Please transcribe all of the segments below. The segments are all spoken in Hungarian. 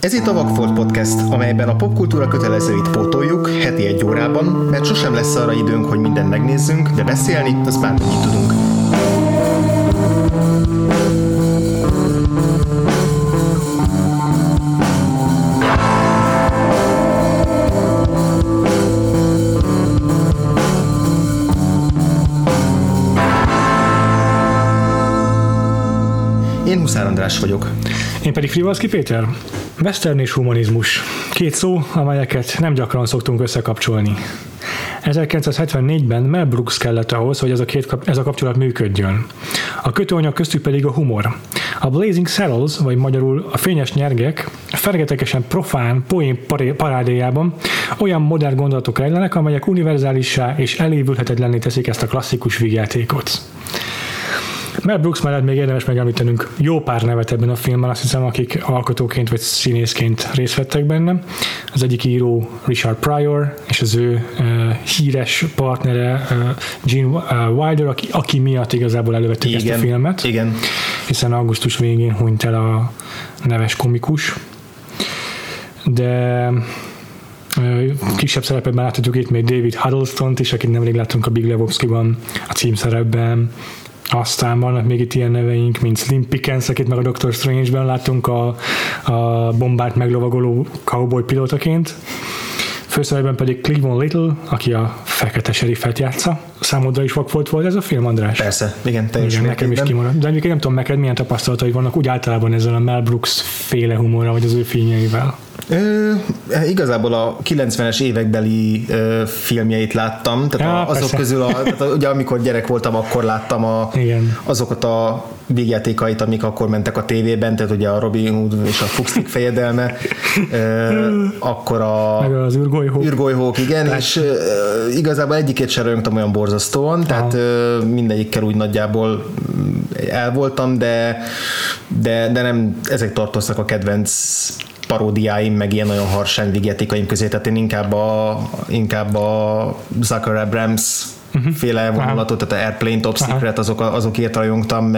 Ez itt a Vagford Podcast, amelyben a popkultúra kötelezőit pótoljuk heti egy órában, mert sosem lesz arra időnk, hogy mindent megnézzünk, de beszélni, azt bármit tudunk. Én Huszár András vagyok. Én pedig Frivalszki Péter. Western és humanizmus. Két szó, amelyeket nem gyakran szoktunk összekapcsolni. 1974-ben Mel Brooks kellett ahhoz, hogy ez a kapcsolat működjön. A kötőanyag köztük pedig a humor. A Blazing Saddles, vagy magyarul a fényes nyergek, fergetegesen profán poén parádéjában olyan modern gondolatok rejlenek, amelyek univerzálissá és elévülhetetlenné teszik ezt a klasszikus vígjátékot. Mel Brooks mellett még érdemes megemlítenünk jó pár nevet ebben a filmben, azt hiszem, akik alkotóként vagy színészként részt vettek benne. Az egyik író Richard Pryor, és az ő híres partnere Gene Wilder, aki miatt igazából elővettük ezt a filmet. Igen. Hiszen augusztus végén hunyt el a neves komikus. De kisebb szerepben láthatjuk itt még David Huddlestont is, akit nemrég láttunk a Big Lebowskiban a címszerepben. Aztán vannak még itt ilyen neveink, mint Slim Pickens, akit meg a Doctor Strange-ben láttunk a bombát meglovagoló cowboy pilótaként. Főszerepben pedig Cleavon Little, aki a fekete seriffet játsza. Számodra is vakfolt volt ez a film, András? Persze, igen, teljesen. Igen, nekem is kimaradt. De egyébként nem tudom neked, milyen tapasztalatai vannak úgy általában ezzel a Mel Brooks féle humorra, vagy az ő filmjeivel? Igazából a 90-es évekbeli filmjeit láttam, tehát azok közül, ugye amikor gyerek voltam, akkor láttam azokat a végjátékait, amik akkor mentek a tévében, tehát ugye a Robin Hood és a Fuchsik fejedelme, akkor az űrgolyhók, igen, tehát. És igazából egyikét sem röngtem olyan borzasztóan, tehát mindegyikkel úgy nagyjából el voltam, de nem, ezek tartoztak a kedvenc paródiáim, meg ilyen nagyon harsány vigyátékaim közé, tehát én inkább a Zucker Abrams féle elvonulatot, tehát a Airplane, Top Secret, azokért rajongtam,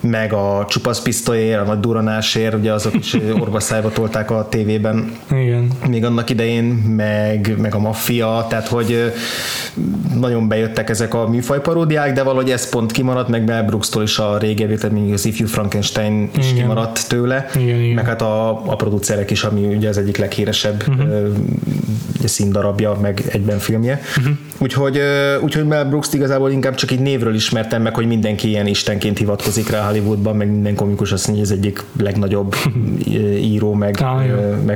meg a csupasz pisztolyért, a nagy duranásért, ugye azok is orvaszájba tolták a tévében. Igen. Még annak idején, meg a maffia, tehát hogy nagyon bejöttek ezek a műfajparódiák, de valahogy ez pont kimaradt, meg Mel Brooks-tól is a régebbi, tehát még az Ifjú Frankenstein is kimaradt tőle, igen. Meg hát a producerek is, ami ugye az egyik leghíresebb színdarabja, meg egyben filmje. Úgyhogy Mel Brooks-t igazából inkább csak így névről ismertem meg, hogy mindenki ilyen istenként hivatkozik rá Hollywoodban, meg minden komikus azt mondja, hogy ez egyik legnagyobb író, meg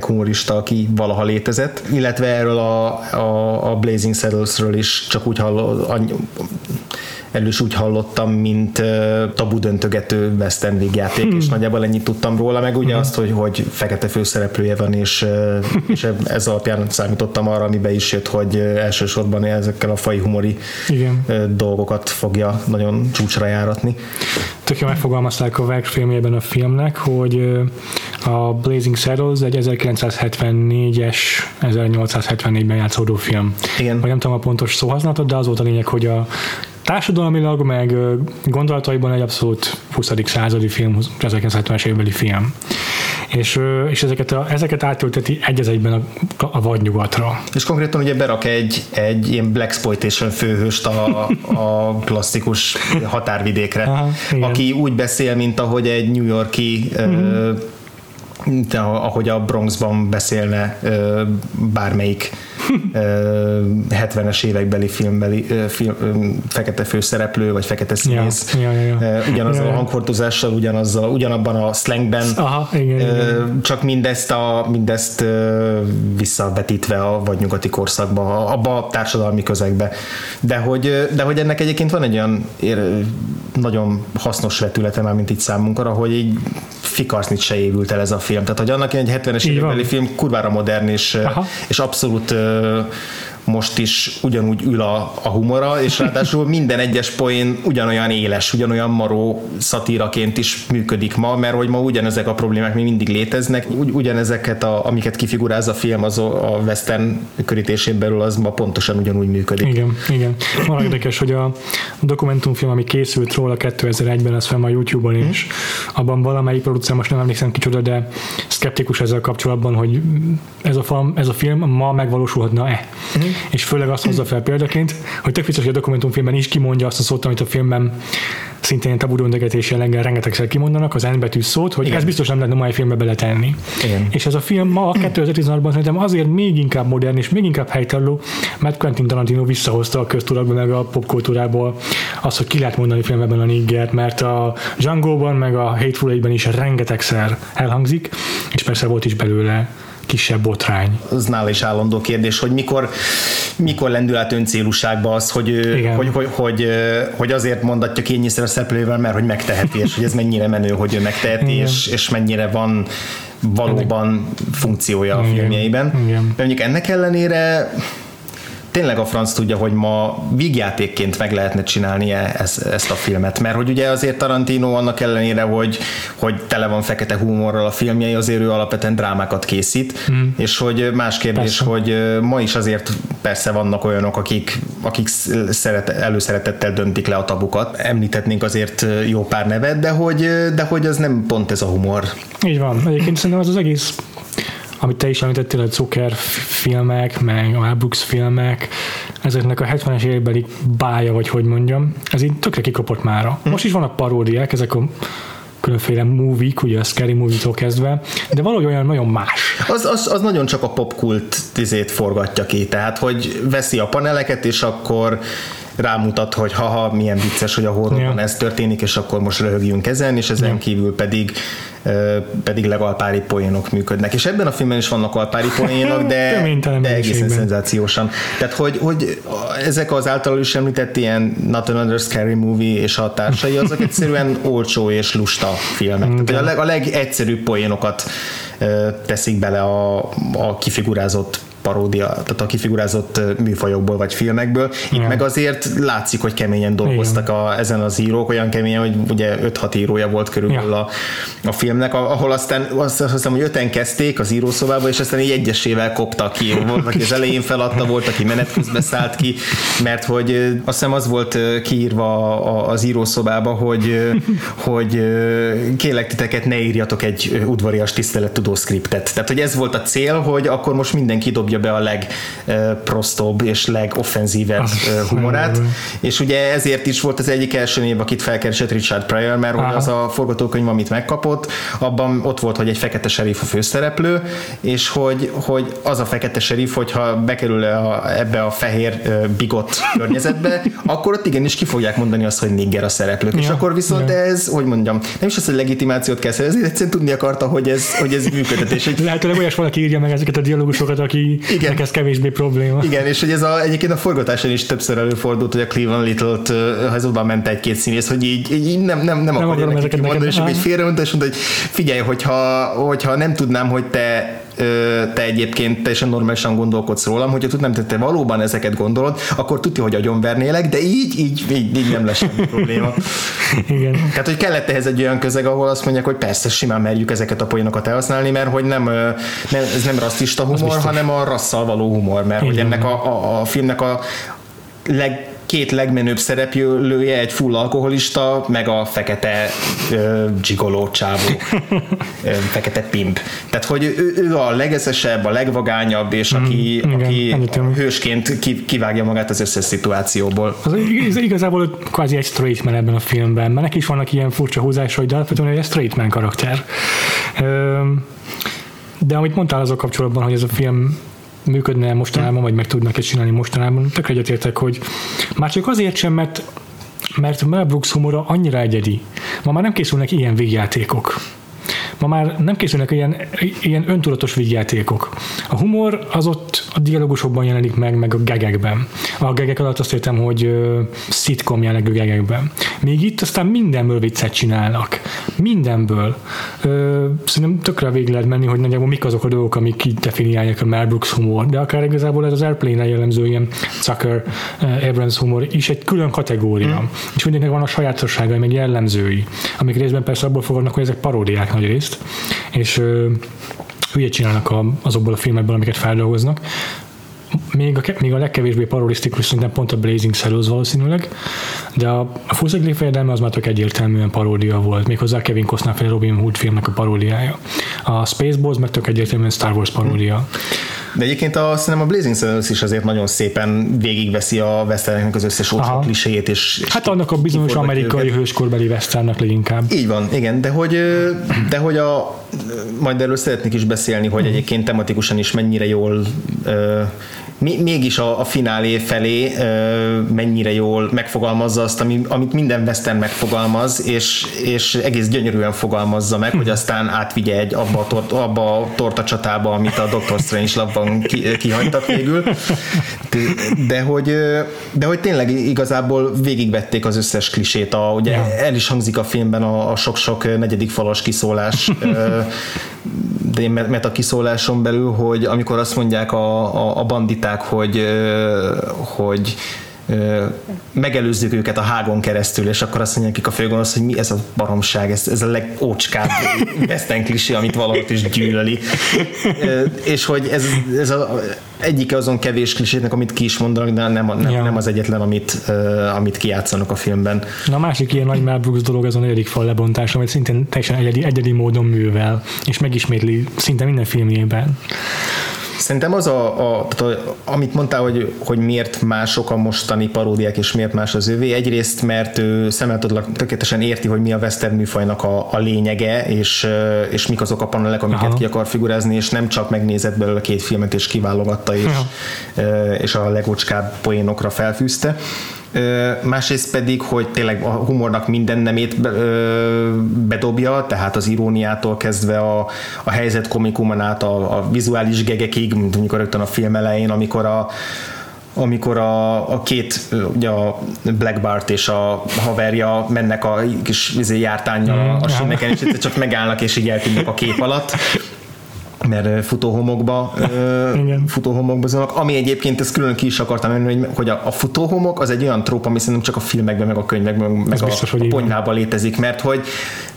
humorista, aki valaha létezett. Illetve erről a Blazing Saddlesről is csak úgy hallottam, mint tabu döntögető western vígjáték, és nagyjából ennyit tudtam róla, meg ugye azt, hogy fekete főszereplője van, és ez alapján számítottam arra, amiben is jött, hogy elsősorban ezekkel a fai humori dolgokat fogja nagyon csúcsra járatni. Tök jól megfogalmazták a Vagford filmjében a filmnek, hogy a Blazing Saddles egy 1974-es, 1874-ben játszódó film. Igen. Vagy nem tudom a pontos szóhasználatot, de az volt a lényeg, hogy a társadalmilag, meg gondolataiban egy abszolút 20. századi film, 1970-es évbeli film. És ezeket átülteti egyben a vadnyugatra. És konkrétan ugye berak egy ilyen blaxploitation főhőst a klasszikus határvidékre, aki úgy beszél, mint ahogy egy New York-i ahogy a Bronxban beszélne bármelyik 70-es évekbeli fekete főszereplő, vagy fekete színész. Ugyanazzal a hanghordozással, ugyanabban a slangben, csak mindezt visszavetítve a vadnyugati korszakba, abba a társadalmi közegbe. De hogy ennek egyébként van egy olyan nagyon hasznos vetülete már, mint itt számunkra, hogy így fikarsznit se évült el ez a film. Tehát, hogy annak egy 70-es évekbeli film kurvára modern, és abszolút most is ugyanúgy ül a humora, és ráadásul minden egyes poén ugyanolyan éles, ugyanolyan maró szatíraként is működik ma, mert hogy ma ugyanezek a problémák még mindig léteznek, ugyanezeket, amiket kifiguráz a film, az a western körítésén belül az ma pontosan ugyanúgy működik. Igen, igen. Valami érdekes, hogy a dokumentumfilm, ami készült róla 2001-ben, az fenn a YouTube-on is, abban valamelyik producent, most nem emlékszem kicsoda, de szkeptikus ezzel kapcsolatban, hogy ez a film ma megvalósulhatna-e. És főleg azt hozza fel példaként, hogy tök vicces, hogy a dokumentumfilmben is kimondja azt a szót, amit a filmben szintén tabudöntegetés jellengel rengetegszer kimondanak, az N betű szót, hogy igen, ez biztos nem lehetne mai filmbe beletenni. Igen. És ez a film ma a 2016-ban szerintem azért még inkább modern és még inkább helytálló, mert Quentin Tarantino visszahozta a köztudatba meg a popkultúrából azt, hogy ki lehet mondani filmben a niggert, mert a Django-ban meg a Hateful Eight-ben is rengetegszer elhangzik, és persze volt is belőle kisebb botrány. Az nála is állandó kérdés, hogy mikor lendül át öncélúságba az, hogy azért mondatja ki ennyiszor a szereplővel, mert hogy megteheti, és hogy ez mennyire menő, hogy ő megteheti, és mennyire van valóban funkciója a filmjeiben. De mondjuk ennek ellenére tényleg a franc tudja, hogy ma vígjátékként meg lehetne csinálni ezt a filmet, mert hogy ugye azért Tarantino annak ellenére, hogy tele van fekete humorral a filmjei, azért ő alapvetően drámákat készít, és hogy más kérdés, persze, hogy ma is azért persze vannak olyanok, akik előszeretettel döntik le a tabukat. Említetnénk azért jó pár nevet, de hogy az nem pont ez a humor. Így van. Egyébként szerintem az egész, amit te is említettél, a Zucker filmek, meg a Mel Brooks filmek, ezeknek a 70-es évekbeli bája, vagy hogy mondjam, ez így tökre kikopott mára. Most is vannak paródiák, ezek a különféle movie-k, ugye a Scary Movie-tól kezdve, de valahogy olyan nagyon más. Az nagyon csak a popkult izét forgatja ki, tehát hogy veszi a paneleket, és akkor rámutat, hogy haha, milyen vicces, hogy a horrorban ez történik, és akkor most röhögjünk ezen, és ezen kívül pedig legalpári poénok működnek. És ebben a filmben is vannak alpári poénok, de egészen szenzációsan. Tehát, hogy ezek az által is említett ilyen Not Another Scary Movie és a társai, azok egyszerűen olcsó és lusta filmek. Tehát a legegyszerűbb poénokat teszik bele a kifigurázott paródia, tehát a kifigurázott műfajokból vagy filmekből. Itt meg azért látszik, hogy keményen dolgoztak ezen az írók, olyan keményen, hogy ugye 5-6 írója volt körülbelül a filmnek, ahol aztán azt hiszem, hogy 5-en kezdték az írószobába, és aztán így egyesével koptak ki. Volt, aki az elején feladta, volt, aki menet közben szállt ki, mert hogy azt hiszem az volt kiírva az írószobába, hogy kérlek titeket, ne írjatok egy udvarias tisztelettudó szkriptet. Tehát, hogy ez volt a cél, hogy akkor most mindenki dobja be a legprosztóbb és legoffenzívebb humorát, és ugye ezért is volt az egyik első név, akit felkeresett Richard Pryor, mert az a forgatókönyv, amit megkapott, abban ott volt, hogy egy fekete serif a főszereplő, és hogy az a fekete serif, hogyha bekerül ebbe a fehér bigott környezetbe, akkor ott igenis ki fogják mondani azt, hogy nigger a szereplők, és akkor viszont ez, hogy mondjam, nem is az, hogy legitimációt kell szerezni, egyszerűen tudni akarta, hogy ez működtetés. Lehetőleg olyas valaki írja meg ezeket a dialógusokat, aki igen, ez kevésbé probléma. Igen, és hogy ez egyébként a forgatáson is többször előfordult, hogy a Cleavon Little-t azonban ment egy-két színész, hogy így nem akarja neki kimondani, és így félremondta, és mondta, hogy figyelj, hogyha nem tudnám, hogy te egyébként teljesen normálisan gondolkodsz rólam, hogyha tudnám, hogy te valóban ezeket gondolod, akkor tudja, hogy agyonvernélek, de így nem lesz semmi probléma. Igen. Tehát, hogy kellett ehhez egy olyan közeg, ahol azt mondják, hogy persze simán merjük ezeket a poénokat elhasználni, mert hogy nem ez nem rasszista humor, hanem a rasszal való humor, mert igen, hogy ennek a filmnek a két legmenőbb szereplője egy full alkoholista, meg a fekete gigoló csávó, fekete pimp. Tehát, hogy ő a legeszesebb, a legvagányabb, és aki hősként kivágja magát az összes szituációból. Ez igazából kvázi egy straight man ebben a filmben, mert neki is vannak ilyen furcsa húzásai, de alapvetően egy straight man karakter. De amit mondtál azzal kapcsolatban, hogy ez a film működne mostanában, vagy meg tudnak ezt csinálni mostanában, tökre egyetértek, hogy már csak azért sem, mert Mel Brooks humora annyira egyedi. Ma már nem készülnek ilyen végjátékok. ma már nem készülnek ilyen öntudatos vígjátékok. A humor az ott a dialógusokban jelenik meg a gegekben. A gegek alatt azt értem, hogy szitkom jellegű gegekben. Még itt aztán mindenből viccet csinálnak. Mindenből. Szerintem tökre végig lehet menni, hogy nagyjából mik azok a dolgok, amik így definiálják a Mel Brooks humor. De akár igazából ez az Airplane-re jellemző ilyen Zucker, Abrams humor is egy külön kategória. Mm. És mindenkinek van a sajátossága, meg jellemzői, amik részben persze abból fogadnak, hogy ezek paródiák nagy részt, és hülyét csinálnak azokból a filmekből, amiket feldolgoznak. Még a legkevésbé parodisztikus szerintem pont a Blazing Saddles valószínűleg, de a Fuchsik fejedelme az már tök egyértelműen paródia volt, méghozzá Kevin Costner Robin Hood filmnek a paródiája. A Spaceballs meg tök egyértelműen Star Wars paródia. De egyébként szerintem a Blazing Saddles is azért nagyon szépen végigveszi a westerneknek az összes olcsó kliséjét. És hát annak a bizonyos amerikai hőskorbeli westernnek leginkább. Így van, igen, de hogy majd erről szeretnék is beszélni, hogy egyébként tematikusan is mennyire jól mégis a finálé felé mennyire jól megfogalmazza azt, amit minden western megfogalmaz, és egész gyönyörűen fogalmazza meg, hogy aztán átvigye egy abba a tortacsatába, amit a Doctor Strange labban kihagytak végül. De hogy tényleg igazából végigvették az összes klisét, ugye el is hangzik a filmben a sok-sok negyedik falas kiszólás, de metakiszóláson belül, hogy amikor azt mondják a banditák, hogy megelőzzük őket a hágon keresztül, és akkor azt mondják a főgonosz, hogy mi ez a baromság, ez a legócskább western klisé, amit valahogy is gyűlöli. És hogy ez egyike azon kevés klisétnek, amit ki is mondanak, de nem az egyetlen, amit kijátszanak a filmben. Na, a másik ilyen nagy Mel Brooks dolog ez a negyedik fal lebontása, amit szintén teljesen egyedi módon művel, és megismétli szinte minden filmjében. Szerintem az, amit mondtál, hogy miért mások a mostani paródiák, és miért más az övé. Egyrészt, mert ő szemléletileg tökéletesen érti, hogy mi a western műfajnak a lényege, és mik azok a panelek, amiket ki akar figurázni, és nem csak megnézett belőle két filmet, és kiválogatta, és a legocskább poénokra felfűzte. Másrészt pedig, hogy tényleg a humornak minden nemét bedobja, tehát az iróniától kezdve a helyzet komikumon át a vizuális gegekig, mondjuk rögtön a film elején, amikor a két, ugye a Black Bart és a haverja mennek a kis jártánnyal a síneken, és itt csak megállnak és így eltűnnek a kép alatt, mert futóhomokba zonnak, ami egyébként ezt külön ki is akartam menni, hogy a futóhomok az egy olyan tróp, ami szerintem csak a filmekben, meg a könyvekben, meg a ponyvában létezik, mert hogy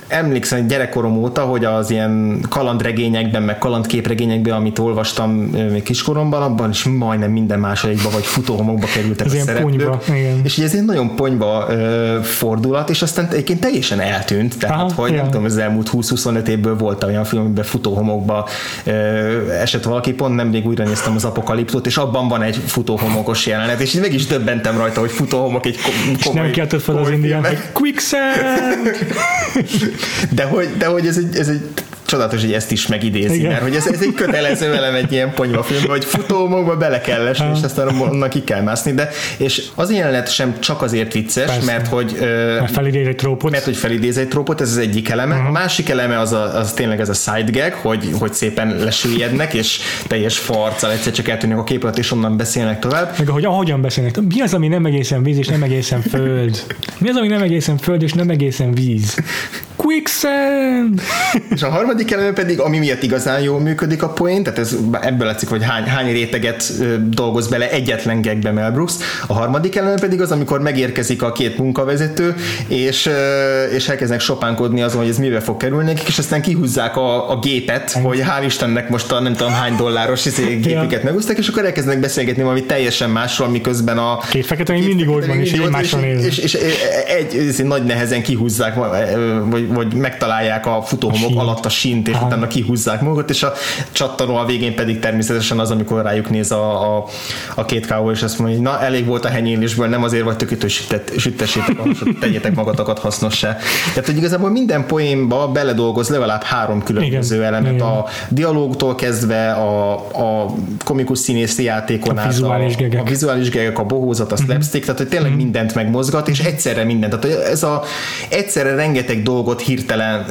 emlékszem gyerekkorom óta, hogy az ilyen kalandregényekben, meg kalandképregényekben, amit olvastam még kiskoromban, abban is majdnem minden másodikba vagy futóhomokba kerültek a szereplők. És ugye ez egy nagyon ponyba fordulat, és aztán egyébként teljesen eltűnt, tehát nem tudom, az elmúlt 20-25 évből volt olyan film, amiben futóhomokba esett valaki, pont nemrég újra néztem az Apokaliptót, és abban van egy futóhomokos jelenet, és így meg is döbbentem rajta, hogy futóhomok egy komoly, és nem keltett fel az indián, hogy quicksand! De hogy ez egy csodálatos, hogy ezt is megidézi, mert hogy ez egy kötelező elem egy ilyen ponyvafilmben, hogy futóhomokba bele kell esni, és aztán onnan ki kell mászni, és az jelenet sem csak azért vicces, persze, mert hogy felidéz egy trópot, ez az egyik eleme. A másik eleme az tényleg ez a side gag, hogy szépen lesüllyednek, és teljes farccal egyszer csak eltűnnek a képlet, és onnan beszélnek tovább. Meg ahogyan beszélnek, mi az, ami nem egészen víz, és nem egészen föld? Mi az, ami nem egészen föld, és nem egészen víz? Quicksand! És a harmadik eleme pedig, ami miatt igazán jól működik a poén, tehát ebből látszik, hogy hány réteget dolgoz bele egyetlen gegbe Mel Brooks. A harmadik eleme pedig az, amikor megérkezik a két munkavezető, és elkezdenek sopánkodni azon, hogy ez mibe fog kerülni, és aztán kihúzzák a gépet, hogy hál' Istennek most a nem tudom hány dolláros gépüket megúszták, és akkor elkezdenek beszélgetni valami teljesen másról, miközben a két fekete még mindig ott van, és egymással néznek. És nagy nehezen kihúzzák, vagy megtalálják a futóhomok alatt a sínt, és utána kihúzzák magukat, és a csattanó a végén pedig természetesen az, amikor rájuk néz a két kávó, és azt mondja, hogy na, elég volt a henyélésből, nem azért vagy tökétő, süttessétek, tegyetek magatokat hasznossá. Tehát, hogy igazából minden poénba beledolgoz legalább három különböző elemet, a dialógtól kezdve a komikus színészi játékon át, a vizuális gegek, a bohózat, a slapstick, tehát, hogy tényleg mindent megmozgat, és egyszerre mindent. Tehát, hogy ez egyszerre rengeteg dolgot hirtelen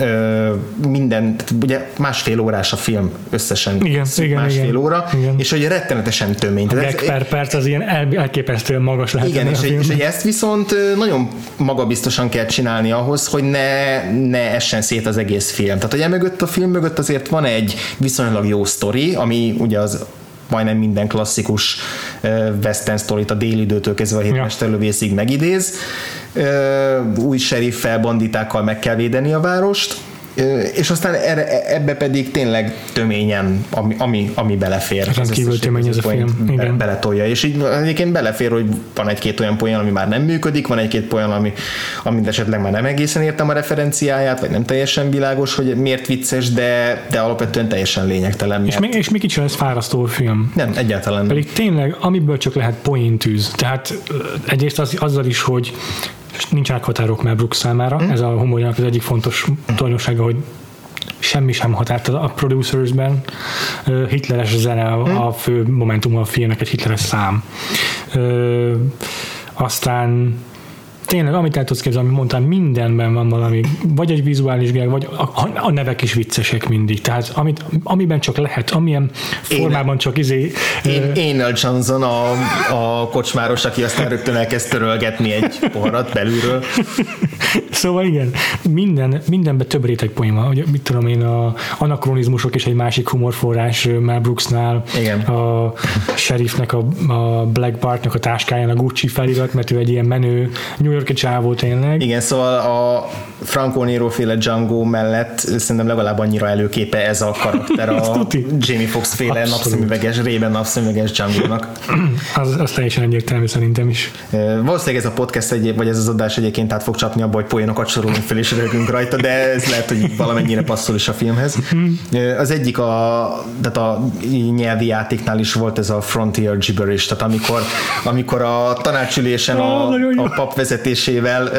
mindent, ugye másfél órás a film összesen, másfél óra. És hogy rettenetesen tömény. A gag per perc az ilyen elképesztően magas lehet. Igen, és hogy ezt viszont nagyon magabiztosan kell csinálni ahhoz, hogy ne essen szét az egész film. Tehát, hogy emögött a film mögött azért van egy viszonylag jó sztori, ami ugye az majdnem minden klasszikus western sztorit a Délidőtől kezdve a Hétmesterlövészig megidéz. Új seriffel, banditákkal meg kell védeni a várost, és aztán ebbe pedig tényleg töményen, ami belefér. Rendkívül tömény ez a film. Beletolja, és így egyébként belefér, hogy van egy-két olyan poén, ami már nem működik, van egy-két poén, amit esetleg már nem egészen értem a referenciáját, vagy nem teljesen világos, hogy miért vicces, de alapvetően teljesen lényegtelen. És mi kicsit ez fárasztó film. Nem, egyáltalán nem. Pedig tényleg, amiből csak lehet poéntűz. Tehát egyrészt azzal is, hogy nincs áthatárok Mel Brooks számára. Ez a humorjának az egyik fontos tulajdonsága, hogy semmi sem határt a Producers-ben. Hitleres zene a fő momentum a filmnek, egy hitleres szám. Aztán tényleg, amit el tudsz képzelni, amit mondtál, mindenben van valami, vagy egy vizuális gag, vagy a nevek is viccesek mindig. Tehát amiben csak lehet, amilyen formában csak Anal Johnson a kocsmáros, aki aztán rögtön elkezd törölgetni egy poharat belülről. Szóval igen, mindenben több réteg poén van. Ugye, mit tudom én, a anakronizmusok és egy másik humorforrás Mel Brooksnál, igen. A sheriffnek, a Black Bartnak a táskáján a Gucci felirat, mert ő egy ilyen menő New York-i csávó tényleg. Igen, szóval a Franco Nero-féle Django mellett szerintem legalább annyira előképe ez a karakter a Jamie Foxx-féle napszemüveges, Ray-ben napszemüveges Django-nak. Az teljesen egyértelmű szerintem is. Valószínűleg ez a podcast vagy ez az adás egyébként át fog csapni abba, hogy poénokat sorolunk fel és rögünk rajta, de ez lehet, hogy valamennyire passzol is a filmhez. Az egyik tehát a nyelvi játéknál is volt ez a Frontier Gibberish, tehát amikor a tanácsülésen a papvezetésével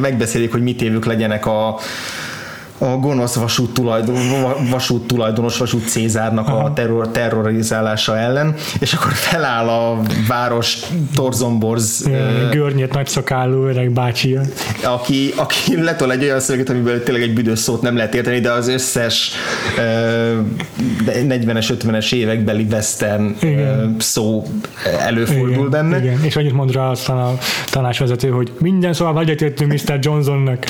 megbeszélik, hogy mit évük legyenek a gonosz vasúttulajdonos, Vasút Cézárnak a terrorizálása ellen, és akkor feláll a város torzomborz görnyet nagyszakálló öreg bácsi, aki letol egy olyan szöveget, amiből tényleg egy büdös szót nem lehet érteni, de az összes 40-es, 50-es évekbeli western szó előfordul benne. Igen. És annyit mond rá aztán a tanácsvezető, hogy minden szóval egyetértünk Mr. Johnsonnak.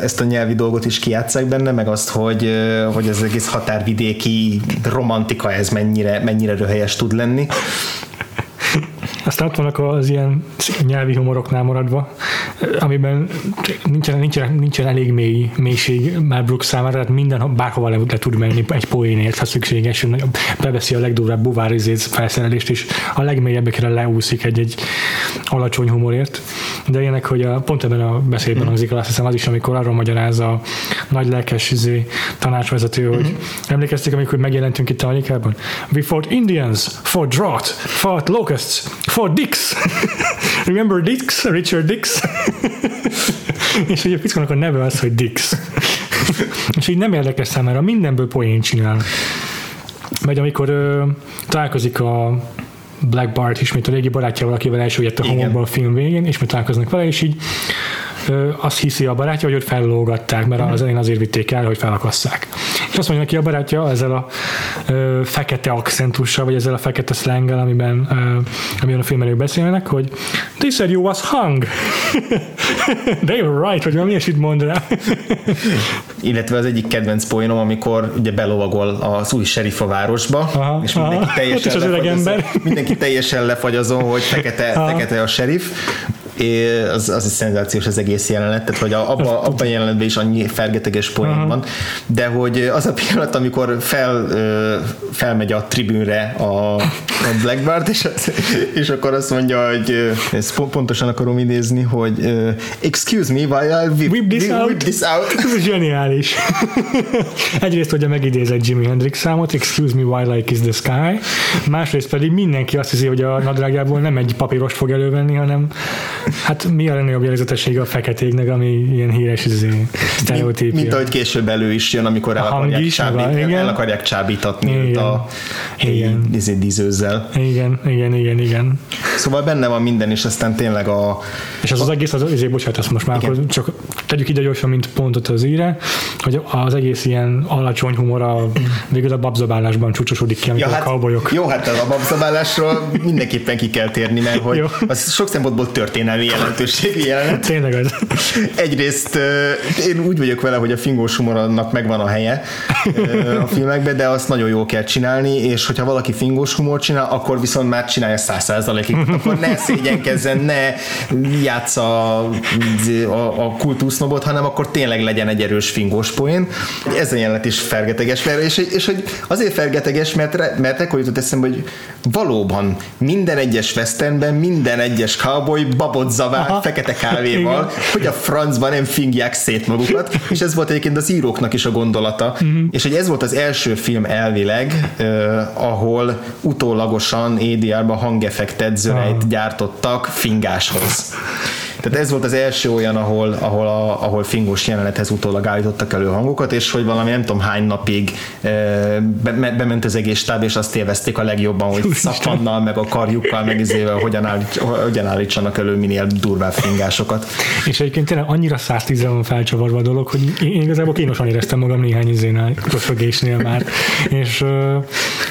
Ezt a nyelvi dolgot is kijátszák benne, meg azt, hogy ez egész határvidéki romantika, ez mennyire röhelyes tud lenni. Aztán ott vannak az ilyen nyelvi humoroknál maradva, amiben nincsen elég mélység Mel Brooks számára, tehát bárhova le tud menni egy poénért, ha szükséges, beveszi a legdurvább buvárizét felszerelést, és a legmélyebbekre leúszik egy alacsony humorért. De ilyenek, hogy pont ebben a beszédben hangzik, azt hiszem az is, amikor arról magyaráz a nagy lelkes tanácsvezető, hogy emlékezték, amikor megjelentünk itt a Amerikában? We fought Indians, for drought, fought locusts, for dicks. Remember dicks? Richard Dicks? És ugye a pickónak a neve az, hogy Dicks. És így nem érdekes számára, mindenből poént csinál. Vagy amikor találkozik a Black Bart ismét a régi barátjával, akivel elsőjött a homokba a film végén, és mit találkoznak vele, és így azt hiszi a barátja, hogy őt fellógatták, mert az elején azért vitték el, hogy felakasszák. És azt mondja neki a barátja ezzel a fekete akcentussal, vagy ezzel a fekete szlenggel, amiben a filmben beszélnek, hogy they said you was hung. They were right, hogy valami ilyesmit mond rá. Illetve az egyik kedvenc poénom, amikor ugye belovagol az új serif a városba, és mindenki teljesen lefagy azon, hogy fekete a serif. Az szenzációs az egész jelenet, tehát hogy abban a jelenetben is annyi fergeteges poén van, de hogy az a pillanat, amikor felmegy a tribűnre a Black Bart, és akkor azt mondja, hogy ezt pontosan akarom idézni, hogy excuse me, while I whip this out. Ez zseniális. Egyrészt, hogy megidéz egy Jimi Hendrix számot, excuse me, while I kiss the sky, másrészt pedig mindenki azt hiszi, hogy a nadrágjából nem egy papírost fog elővenni, hanem hát mi a legnagyobb jellegzetessége a feketéknek, ami ilyen híres sztereotípia. Mint ahogy később elő is jön, amikor el akarják csábítatni a dízőzzel. Igen. Szóval benne van minden, és aztán tényleg És az egész, bocsánat, azt most már csak tegyük ide gyorsan, mint pontot az íre, hogy az egész ilyen alacsony humora végül a babzabálásban csúcsosodik ki, amikor a cowboyok. Jó, hát a babzabálásról mindenképpen ki kell térni, mert hogy az sok szempontból történelmi jelentőségű jelenet. Tényleg az. Egyrészt én úgy vagyok vele, hogy a fingós humornak megvan a helye a filmekben, de azt nagyon jól kell csinálni, és hogyha valaki fingós humor csinál, akkor viszont már csinálja 100%-ig. Akkor ne szégyenkezzen, ne játsza a kultusznobot, hanem akkor tényleg legyen egy erős fingós poén. Ez a jelenet is fergeteges, és hogy azért fergeteges, mert ekkor jutott eszembe, hogy valóban minden egyes westernben, minden egyes cowboy babot zavár fekete kávéval, hogy a francban nem fingják szét magukat, és ez volt egyébként az íróknak is a gondolata, és hogy ez volt az első film elvileg, ahol utólagosan ADR-ban hangeffektet, zönejt gyártottak fingáshoz. Tehát ez volt az első olyan, ahol fingós jelenethez utólag állítottak elő hangokat, és hogy valami nem tudom hány napig bement az egész stáb, és azt élvezték a legjobban, hogy szappannal, meg a karjukkal, meg izével hogyan állítsanak elő minél durvább fingásokat. És egyébként tényleg annyira 110-re van felcsavarva a dolog, hogy én igazából kínosan éreztem magam néhány izénál, köszögésnél már. És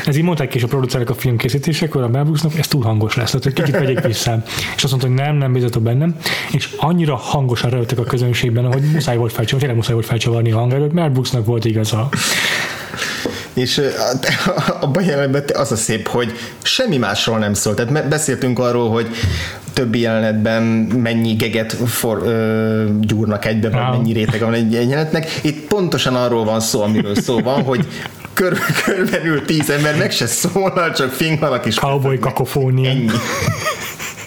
ez így mondták ki is a producerek a film készítésekor, a Mel Brooksnak, ez túl hangos lesz, tehát kicsit vegyék vissza. És azt mondta, hogy nem bízhatok bennem. És annyira hangosan rögtök a közönségben, ahogy muszáj volt felcsavarni, tényleg muszáj volt felcsavarni a hangerőt, mert Brooksnak volt igaza. És abban jelenben az a szép, hogy semmi másról nem szól. Tehát beszéltünk arról, hogy többi jelenetben mennyi geget gyúrnak egybe, vagy mennyi réteg van egy jelenetnek. Itt pontosan arról van szó, amiről szó van, hogy körülbelül 10 ember meg se szólna, csak fing van a kis cowboy kakofónia. Ennyi.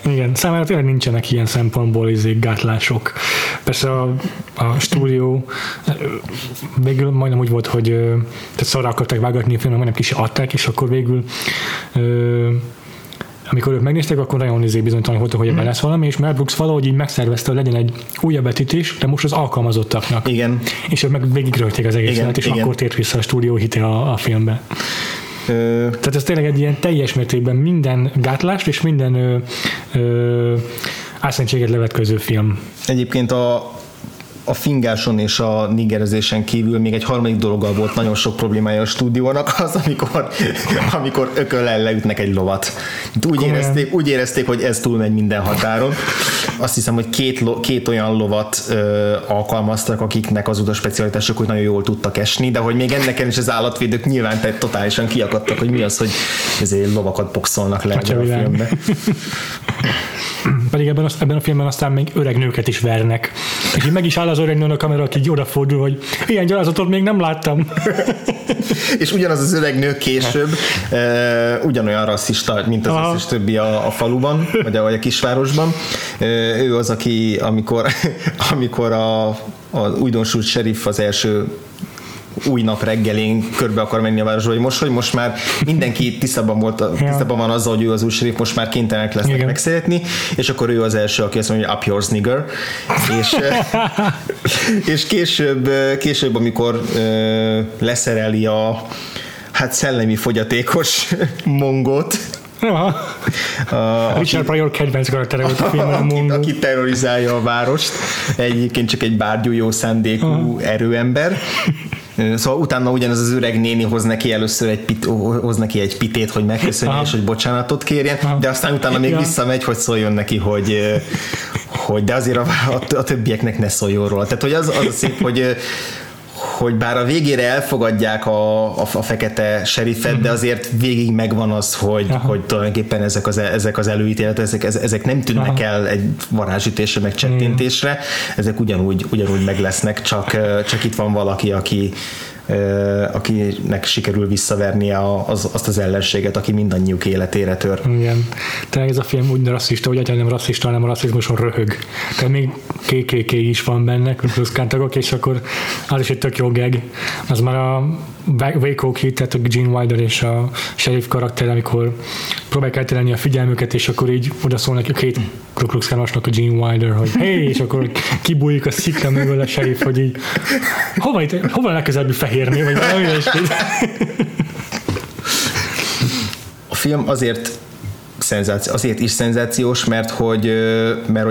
Igen, számára tényleg nincsenek ilyen szempontból gátlások. Persze a stúdió végül majdnem úgy volt, hogy tehát szarra akarták vágatni a filmet, majdnem ki se adták, és akkor végül amikor ők megnéztek, akkor nagyon bizonytalan voltak, hogy ebben lesz valami, és Mel Brooks valahogy így megszervezte, hogy legyen egy újabb vetítés, de most az alkalmazottaknak. Igen. És ők meg végigrögték az egészet, és akkor tért vissza a stúdió hite a filmbe. Tehát ez tényleg egy ilyen teljes mértékben minden gátlást és minden álszentséget levetköző film. Egyébként a fingáson és a nigerezésen kívül még egy harmadik dologgal volt nagyon sok problémája a stúdiónak, az, amikor ököllel leütnek egy lovat. Úgy érezték, hogy ez túlmegy minden határon. Azt hiszem, hogy két olyan lovat alkalmaztak, akiknek az utas specialitások, hogy nagyon jól tudtak esni, de hogy még ennek is az állatvédők nyilván totálisan kiakadtak, hogy mi az, hogy ezért lovakat boxolnak le a filmbe. Pedig ebben a filmben aztán még öreg nőket is vernek. És meg is áll az öreg nőn a kamera, aki odafordul, hogy ilyen gyalázatot még nem láttam. És ugyanaz az öreg nő később ugyanolyan rasszista, mint az összes többi a faluban, vagy a kisvárosban. Ő az, aki amikor az újdonsült sheriff az első új nap reggelén körbe akar menni a városba, hogy most már mindenki tisztában van azzal, hogy ő az új sheriff, most már kénytelenek lesznek megszeretni, és akkor ő az első, aki azt mondja, hogy up yours, nigger. És később, amikor leszereli a szellemi fogyatékos mongót, Richard Pryor kedvenc karaktere volt a filmben, aki terrorizálja a várost, egyébként csak egy bárgyú jó szándékú erőember. Szóval utána ugyanaz az öreg néni hoz neki először egy pitét, hogy megköszönje, és hogy bocsánatot kérjen, de aztán utána még visszamegy, hogy szóljon neki, hogy de azért a többieknek ne szóljon róla. Tehát hogy az a szép, hogy bár a végére elfogadják a fekete sheriffet, de azért végig megvan az, hogy tulajdonképpen ezek az előítéletek, ezek nem tűnnek el egy varázsütésre, meg csettintésre, ezek ugyanúgy meg lesznek, csak itt van valaki, akinek sikerül visszavernie azt az ellenséget, aki mindannyiuk életére tör. Igen. Tehát ez a film úgy rasszista, hogy egyáltalán nem rasszista, hanem a rasszizmuson röhög. Tehát még KKK is van benne, pluszkántagok, és akkor az is egy tök jó gag. Az már a Waco Kid, tehát a Gene Wilder és a sheriff karakter, amikor próbálják elterelni a figyelmüket, és akkor így oda szólnak a két klukluxkánosnak a Gene Wilder, hogy hey, és akkor kibújik a szikla mögül a sheriff, hogy így hova a legközelebbi fehérnél, vagy valami ilyesmi. A film azért azért is szenzációs, mert hogy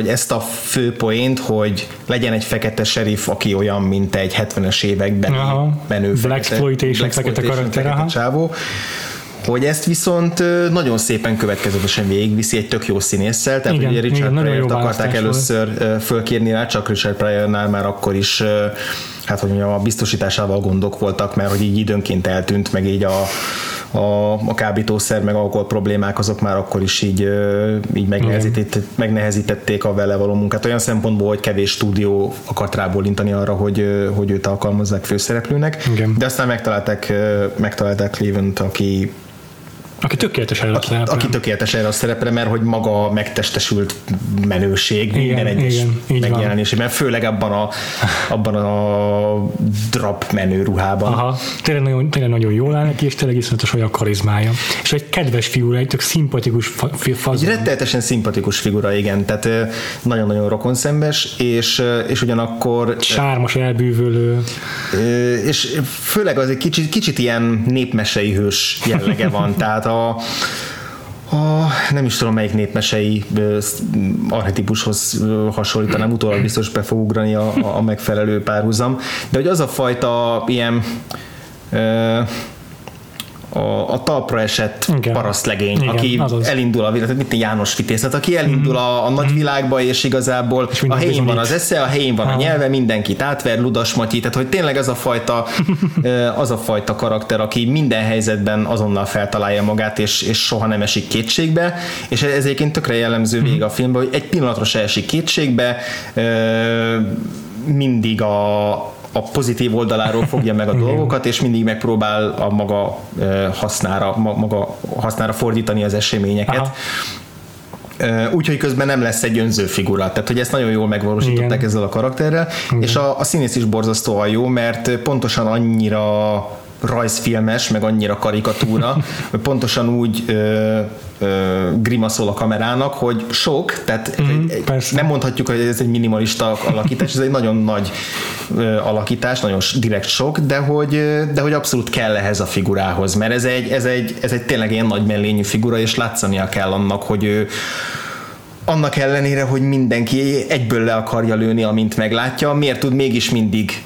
ezt a fő poént, hogy legyen egy fekete serif, aki olyan, mint egy 70-es években menő blaxploitation fekete karakter, csávó, hogy ezt viszont nagyon szépen következetesen végigviszi egy tök jó színésszel, tehát ugye Richard Pryor-t akarták először fölkérni rá, csak Richard Pryor-nál már akkor is hát hogy mondjam, a biztosításával gondok voltak, mert hogy így időnként eltűnt, meg így a kábítószer, meg alkohol problémák, azok már akkor is így megnehezítették a vele való munkát. Olyan szempontból, hogy kevés stúdió akart rábólintani arra, hogy őt alkalmazzák főszereplőnek. Igen. De aztán megtalálták Cleavont, aki tökéletes erre a szerepre. Aki tökéletes erre a szerepre, mert hogy maga a megtestesült menőség minden egyes megjelenésében, főleg abban a drab menő ruhában. Aha, tényleg nagyon jól áll neki, és tényleg iszonyatos olyan karizmája. És egy kedves figura, egy tök szimpatikus fazon. Egy rettenetesen szimpatikus figura, igen, tehát nagyon-nagyon rokonszembes, és ugyanakkor... Sármos, elbűvölő. És főleg az egy kicsit ilyen népmesei hős jellege van, tehát nem is tudom, melyik népmesei archetípushoz hasonlítanám, utólag biztos be fog ugrani a megfelelő párhuzam, de hogy az a fajta ilyen a talpra esett parasztlegény, aki azaz. Elindul a világ, mint János Vitézet, aki elindul a nagyvilágba, és igazából és a helyén van az esze, a helyén van a nyelve, mindenkit átver, ludas matyi, tehát hogy tényleg az a fajta karakter, aki minden helyzetben azonnal feltalálja magát, és soha nem esik kétségbe, és ez egyébként tökre jellemző végig a filmben, hogy egy pillanatra se esik kétségbe, mindig a pozitív oldaláról fogja meg a dolgokat, és mindig megpróbál a maga hasznára fordítani az eseményeket. Aha. Úgyhogy közben nem lesz egy önző figura. Tehát, hogy ezt nagyon jól megvalósították ezzel a karakterrel, és a színész is borzasztóan jó, mert pontosan annyira rajzfilmes, meg annyira karikatúra, pontosan úgy grimaszol a kamerának, hogy sok, tehát nem mondhatjuk, hogy ez egy minimalista alakítás, ez egy nagyon nagy alakítás, nagyon direkt sok, de hogy abszolút kell ehhez a figurához, mert ez egy tényleg ilyen nagy mellényű figura, és látszania kell annak, hogy ő annak ellenére, hogy mindenki egyből le akarja lőni, amint meglátja, miért tud mégis mindig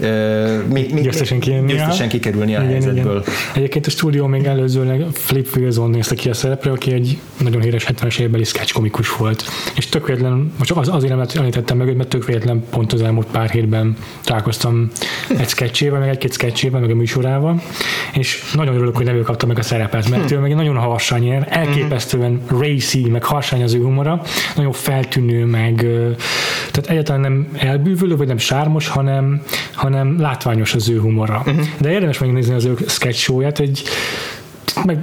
győztesen kikerülni a helyzetből. Igen. Egyébként a stúdió még előzőleg Flip Wilson nézte ki a szerepre, aki egy nagyon híres 70-es évbeli sketch komikus volt. És tök véletlen, azért nem említettem meg, mert tök véletlen pont az elmúlt pár hétben találkoztam egy sketchével, meg egy-két sketchével, meg a műsorával, és nagyon örülök, hogy nem ő kapta meg a szerepet, mert ő meg nagyon harsány, elképesztően racy, meg harsány az ő humora, nagyon feltűnő, meg tehát egyáltalán nem elbűvölő, vagy nem sármos, hanem látványos az ő humora. De érdemes megnézni az ő sketch show-ját, egy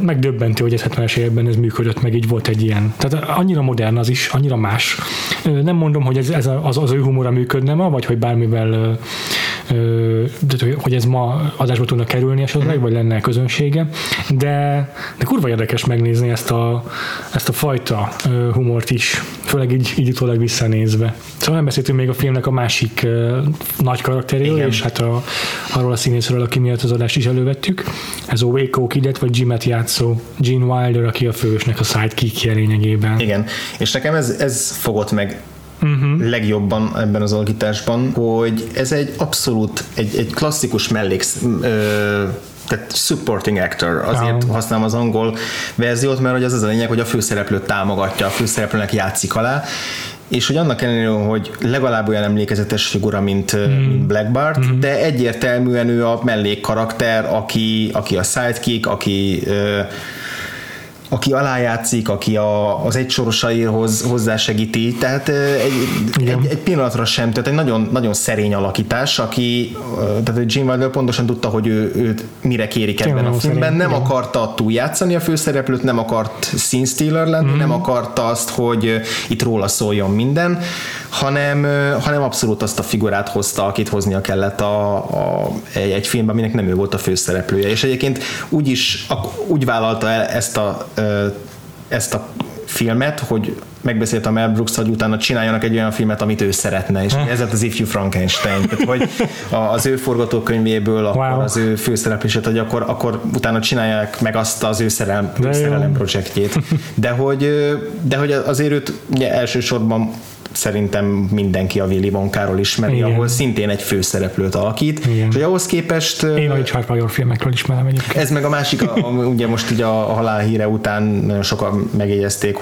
megdöbbentő, hogy a 70-es években ez működött, meg így volt egy ilyen. Tehát annyira modern az is, annyira más. Nem mondom, hogy ez az ő humora működne ma, vagy hogy bármivel hogy ez ma adásba tudna kerülni esetleg, vagy lenne közönsége, de kurva érdekes megnézni ezt a fajta humort is, főleg így utólag visszanézve. Szóval nem beszéltünk még a filmnek a másik nagy karakteréről, és hát arról a színészről, aki miatt az adást is elővettük, ez a Waco Kidet, vagy Jim-et játszó Gene Wilder, aki a fősnek a sidekick-je lényegében. Igen, és nekem ez fogott meg legjobban ebben az alakításban, hogy ez egy abszolút egy klasszikus tehát supporting actor, azért használom az angol verziót, mert hogy az a lényeg, hogy a főszereplőt támogatja, a főszereplőnek játszik alá, és hogy annak ellenére, hogy legalább olyan emlékezetes figura, mint Black Bart, de egyértelműen ő a mellék karakter, aki a sidekick, aki alájátszik, aki az egysorosaihoz hozzásegíti, tehát egy pillanatra sem, tehát egy nagyon, nagyon szerény alakítás, tehát Gene Wilder pontosan tudta, hogy őt mire kérik ebben a filmben, nem akarta túljátszani a főszereplőt, nem akart scene stealer lenni, nem akarta azt, hogy itt róla szóljon minden, hanem abszolút azt a figurát hozta, akit hoznia kellett egy filmben, aminek nem ő volt a főszereplője, és egyébként úgy vállalta ezt a filmet, hogy megbeszélt a Mel Brooks, hogy utána csináljanak egy olyan filmet, amit ő szeretne, és ez lett az Ifjú Frankenstein. Tehát, hogy az ő forgatókönyvéből, akkor az ő főszereplését, hogy akkor utána csinálják meg azt az ő szerelem projektjét. De hogy azért őt ugye, elsősorban szerintem mindenki a Willy Wonkáról ismeri, igen, ahol szintén egy főszereplőt alakít. Igen. És hogy ahhoz képest... Én a Richard Pryor filmekről ismerem egyébként. Ez meg a másik, ugye most így a halál híre után nagyon sokan megjegyezték,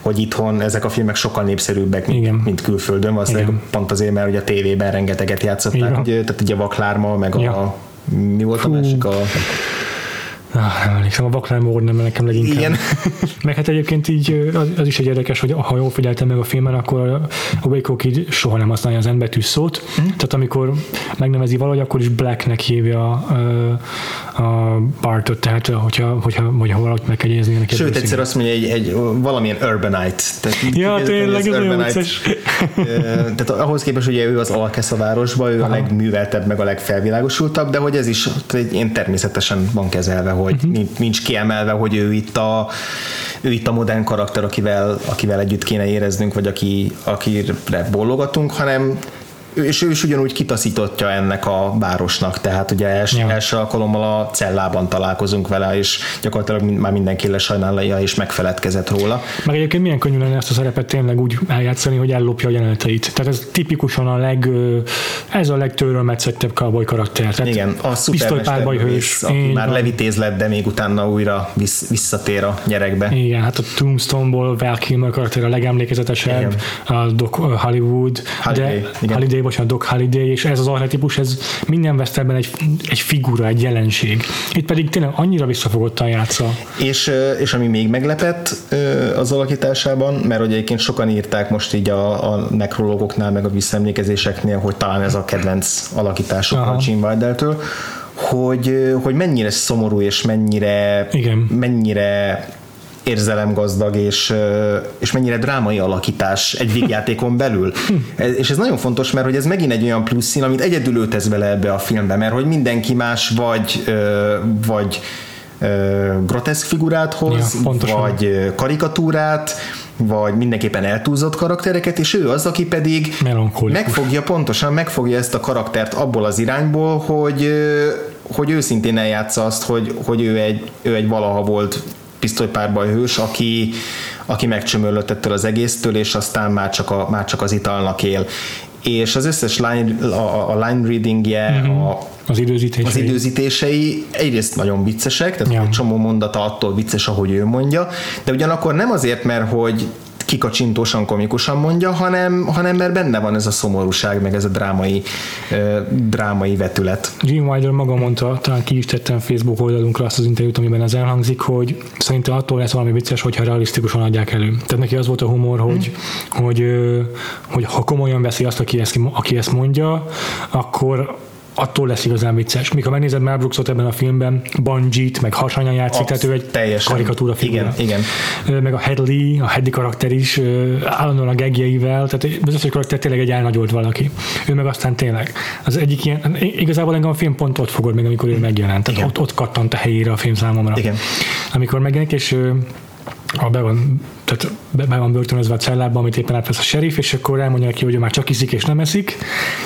hogy itthon ezek a filmek sokkal népszerűbbek, mint külföldön. Valószínűleg pont azért, mert ugye a tévében rengeteget játszották. Ugye, tehát ugye a Vaklárma, meg mi volt a másik a... nem emlékszem, a Vaklámor nem nekem leginkább. Igen. Meg hát egyébként így az is egy érdekes, hogy ha jól figyeltem meg a filmen, akkor a Waco Kid soha nem használja az N-betű szót. Tehát amikor megnevezi valahogy, akkor is Blacknek hívja a Bartot, tehát hogyha valahogy megegyeznének. Sőt, egyszer azt mondja, egy valamilyen urbanite. Tehát ja, tényleg, ez olyan vicces. Tehát ahhoz képest, hogy ő az alkesz a városba, ő a legműveltebb, meg a legfelvilágosultabb, de hogy ez is én természetesen van kezelve, hogy nincs kiemelve, hogy ő itt a modern karakter, akivel együtt kéne éreznünk, vagy akire bollogatunk, hanem és ő is ugyanúgy kitaszítotja ennek a városnak, tehát ugye első alkalommal a cellában találkozunk vele, és gyakorlatilag már mindenki lesajnálja és megfeledkezett róla. Meg egyébként milyen könnyű lenne ezt a szerepet tényleg úgy eljátszani, hogy ellopja a jeleneteit. Tehát ez tipikusan ez a legtőrölmetszettebb cowboy karakter. Tehát igen, a szupermesterművész, aki már levitéz lett, de még utána újra visszatér a nyeregbe. Igen, hát a Tombstone-ból Val Kilmer karakter a legemlékezetesebb, a Doc Hollywood, Doc Holliday, és ez az archetípus, ez minden Westernben egy figura, egy jelenség. Itt pedig tényleg annyira visszafogottan játsza. És ami még meglepett az alakításában, mert ugye egyébként sokan írták most így a nekrológoknál, meg a visszaemlékezéseknél, hogy talán ez a kedvenc alakításuk a Gene Wildertől, hogy mennyire szomorú, és mennyire érzelemgazdag, és mennyire drámai alakítás egy vígjátékon belül. És ez nagyon fontos, mert hogy ez megint egy olyan plusz szín, amit egyedül ő tesz bele ebbe a filmbe, mert hogy mindenki más vagy groteszk figurát hoz, vagy karikatúrát, vagy mindenképpen eltúlzott karaktereket, és ő az, aki pedig megfogja ezt a karaktert abból az irányból, hogy őszintén eljátsza azt, hogy ő egy valaha volt pisztolypárbajhős, aki megcsömörlött ettől az egésztől, és aztán már csak az italnak él. És az összes a line readingje, az időzítései egyrészt nagyon viccesek, tehát egy csomó mondata attól vicces, ahogy ő mondja, de ugyanakkor nem azért, mert hogy kikacsintósan, komikusan mondja, hanem mert benne van ez a szomorúság, meg ez a drámai vetület. Gene Wilder maga mondta, talán ki is tettem Facebook oldalunkra azt az interjút, amiben ez elhangzik, hogy szerintem attól lesz valami vicces, hogyha realisztikusan adják elő. Tehát neki az volt a humor, hogy ha komolyan veszi azt, aki ezt mondja, akkor attól lesz igazán vicces. Mikor megnézed Mel Brooksot ebben a filmben, Bungie-t, meg hasonyan játszik, tehát ő egy karikatúra figura. Igen. Meg a Hedley karakter is állandóan a gagjeivel, tehát az összes karakter tényleg egy elnagyolt valaki. Ő meg aztán tényleg. Az egyik ilyen, igazából engem a film pont ott fogod meg, amikor ő megjelent. Tehát ott kattant a helyére a film számomra. Igen. Amikor megjelenik, és be van börtönözve a cellába, amit éppen átvesz a sheriff, és akkor elmondja neki, hogy ő már csak iszik és nem eszik,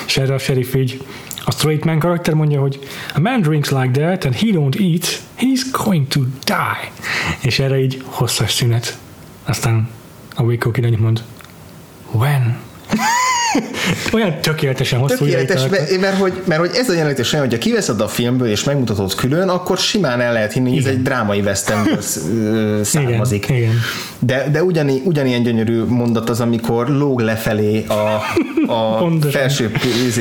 és erre a sheriff így a straight man karakter mondja, hogy a man drinks like that and he don't eat, he's going to die. És erre így hosszas szünet. Aztán a Waco Kid annyit mond, when? Olyan tökéletesen hosszú ideig. Mert hogy ez a jelentés olyan, hogy ha kiveszed a filmből és megmutatod külön, akkor simán el lehet hinni, hogy ez egy drámai westernből származik. Igen. De ugyanilyen gyönyörű mondat az, amikor lóg lefelé a felső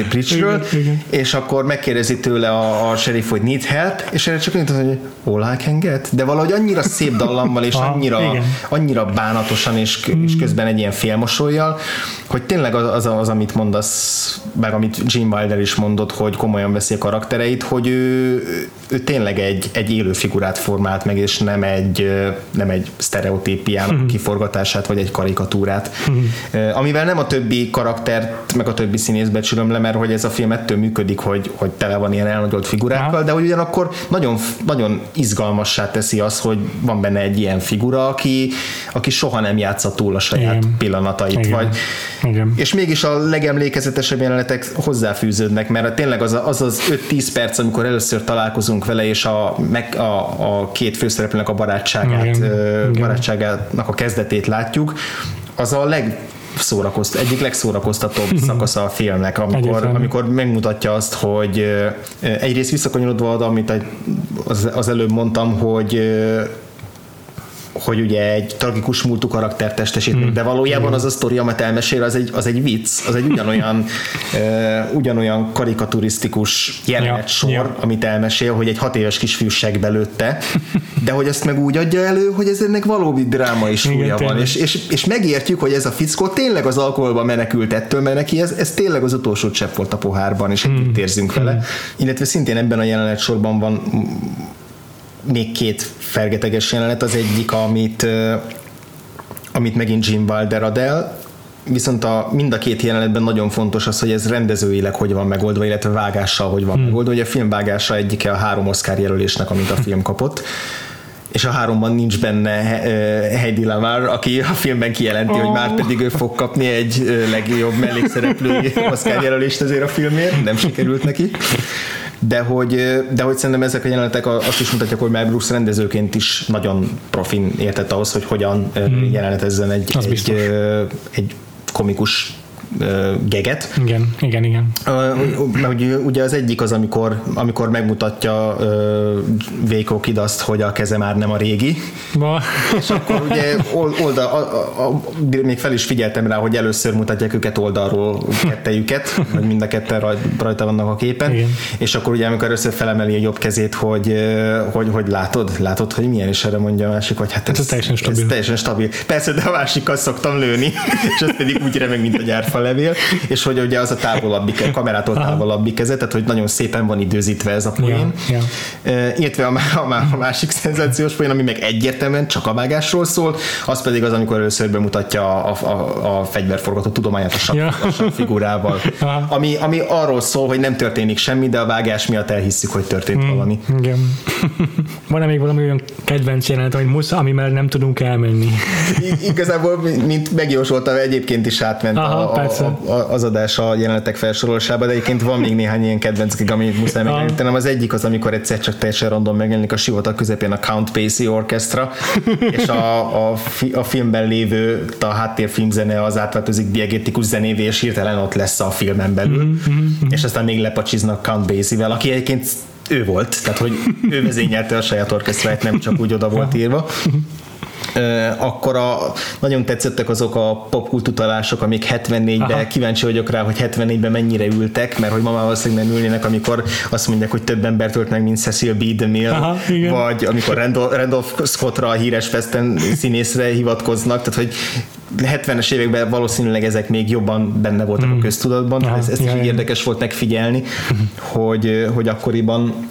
pricsről, és akkor megkérdezi tőle a sheriff, hogy need help, és erre csak mondta, hogy all I can get, de valahogy annyira szép dallammal, és annyira bánatosan, és közben egy ilyen félmosollyal, hogy tényleg az a az, amit mondasz, bár amit Gene Wilder is mondott, hogy komolyan veszi a karaktereit, hogy ő tényleg egy élő figurát formált meg, és nem egy sztereotípiának kiforgatását, vagy egy karikatúrát. Amivel nem a többi karaktert, meg a többi színészt becsülöm le, mert hogy ez a film ettől működik, hogy tele van ilyen elnagyolt figurákkal, de hogy ugyanakkor nagyon, nagyon izgalmassá teszi az, hogy van benne egy ilyen figura, aki soha nem játsza túl a saját pillanatait. Igen. Vagy. Igen. És mégis a legemlékezetesebb jelenetek hozzáfűződnek, mert tényleg az 5-10 perc, amikor először találkozunk vele, és a két főszereplőnek a barátságának a kezdetét látjuk, az a egyik legszórakoztatóbb szakasza a filmnek, amikor megmutatja azt, hogy egyrészt visszakanyarodva oda, amit az előbb mondtam, hogy ugye egy tragikus múltú karakter testesít, de valójában az a sztori, amit elmesél, az egy vicc, az egy ugyanolyan karikaturisztikus jelenetsor, amit elmesél, hogy egy 6 éves kisfiú seggbe lőtte, de hogy azt meg úgy adja elő, hogy ez ennek valódi dráma is súlya van, és megértjük, hogy ez a fickó tényleg az alkoholba menekült ettől, mert neki ez tényleg az utolsó csepp volt a pohárban, és itt érzünk vele. Illetve szintén ebben a jelenetsorban van még két fergeteges jelenet, az egyik, amit megint Gene Wilder ad el, viszont mind a két jelenetben nagyon fontos az, hogy ez rendezőileg hogy van megoldva, illetve vágással hogy van megoldva, hogy a film vágása egyike a 3 Oscar jelölésnek, amit a film kapott, és a 3-ban nincs benne Heidi Lamar, aki a filmben kijelenti, hogy már pedig ő fog kapni egy legjobb mellékszereplői Oscar jelölést ezért a filmért, nem sikerült neki. De hogy szerintem ezek a jelenetek azt is mutatják, hogy Mel Brooks rendezőként is nagyon profin értett ahhoz, hogy hogyan jelenetezzen egy komikus geget. Igen. Ugye az egyik az, amikor megmutatja Waco Kid azt, hogy a keze már nem a régi. És akkor ugye még fel is figyeltem rá, hogy először mutatják őket oldalról kettejüket, hogy mind a ketten rajta vannak a képen, igen. És akkor ugye amikor először felemeli a jobb kezét, hogy látod, hogy milyen, és erre mondja a másik, hogy hát ez teljesen stabil. Persze, de a másikkal szoktam lőni, és ez pedig úgy remeg, mint a gyárfa levél, és hogy ugye az a távolabbi, kamerától távolabbi keze, tehát hogy nagyon szépen van időzítve ez a poén. Illetve a másik szenzációs poén, ami meg egyértelműen csak a vágásról szól, az pedig az, amikor először bemutatja a fegyverforgató tudományát a figurával. Ami arról szól, hogy nem történik semmi, de a vágás miatt elhisszük, hogy történt valami. Igen. Van-e még valami olyan kedvenc jelenet, ami már nem tudunk elmenni? Igazából, mint megjósoltam, egyébként is átment az adás a jelenetek felsorolásába, de egyébként van még néhány ilyen kedvenc gig, amit muszáj megemlítenem. Az egyik az, amikor egyszer csak teljesen random megjelenik a sivatag közepén a Count Basie Orchestra, és a filmben lévő a háttérfilmzene az átváltozik diegetikus zenévé, és hirtelen ott lesz a filmen belül, és aztán még lepacsiznak Count Basie-vel, aki egyébként ő volt, tehát hogy ő vezényelte a saját orkesztrát, nem csak úgy oda volt írva. Akkor nagyon tetszettek azok a popkult utalások, amik 74-ben, kíváncsi vagyok rá, hogy 74-ben mennyire ültek, mert hogy ma már valószínűleg nem ülnének, amikor azt mondják, hogy több embert ölt meg, mint Cecil B. DeMille, vagy amikor Randolph Scottra, a híres western színészre hivatkoznak, tehát hogy 70-es években valószínűleg ezek még jobban benne voltak a köztudatban, ez is érdekes volt megfigyelni, hogy akkoriban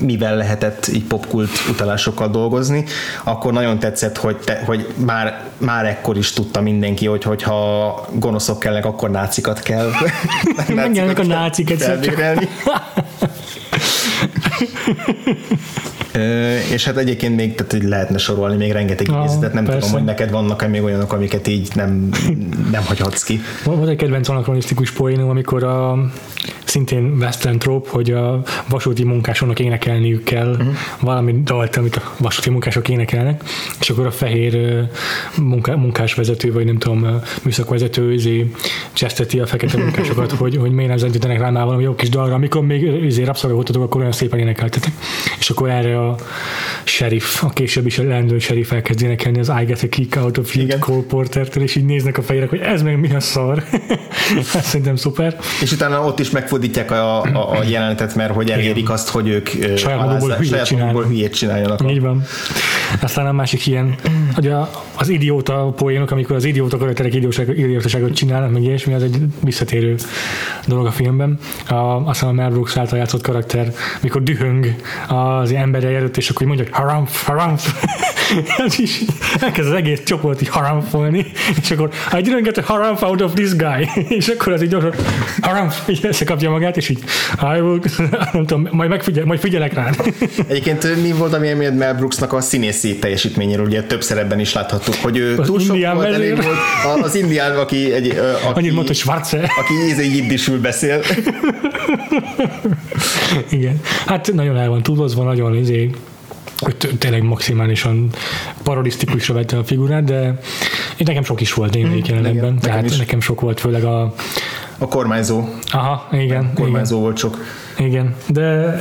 mivel lehetett így popkult utalásokkal dolgozni, akkor nagyon tetszett, hogy már ekkor is tudta mindenki, hogyha gonoszok kellnek, akkor nácikat kell megjelenik a nácikat elvérelni. És hát egyébként még tehát lehetne sorolni még rengeteg idézetet, nem tudom, hogy neked vannak-e még olyanok, amiket így nem hagyhatsz ki. Volt egy kedvenc anakronisztikus poénom, amikor szintén western tróp, hogy a vasúti munkásoknak énekelniük kell valami dalt, amit a vasúti munkások énekelnek, és akkor a fehér munkásvezető, vagy nem tudom, műszakvezető cseszteti a fekete munkásokat, hogy miért nem zendítenek rá már valami jó kis dalra, amikor még rabszolgavoltatok, akkor olyan szépen énekeltetek. És akkor erre a sheriff, a később is a leendő sheriff elkezd énekelni az I Get a Kick Out of You Cole Porter-től, és így néznek a fejére, hogy ez meg mi a szar. Ez szerintem szuper. És utána ott is megfordítják a jelenetet, mert hogy elérik azt, hogy ők saját magukból hülyét csináljanak. Így van. Aztán a másik ilyen, hogy az idióta poénok, amikor az idióta karakterek idiótaságot csinálnak, meg ilyesmi, az egy visszatérő dolog a filmben. Aztán a Mel Brooks által játszott karakter, mikor dühöng az emberei előtt, és akkor mondja, hogy haramf, haramf. És elkezd az egész csoport így haramfolni, és akkor I didn't get a haramf out of this guy. És akkor az így gyorsan haramf, így összekapja magát, és így I will, nem tudom, majd figyelek rád. Egyébként mi volt, ami Mel Brooksnak a színészi teljesítményéről, ugye több szerepben is láthattuk, hogy ő túl sok volt, elég volt. Az indián, aki annyit mondta, Schwarze. Aki jiddisül beszél. Igen. Hát nagyon el van túlozva, nagyon tényleg maximálisan parodisztikusra vette a figurát, de nekem sok is volt némelyik jelenetben, tehát nekem sok volt, főleg a kormányzó. Aha, igen. A kormányzó volt sok. Igen, de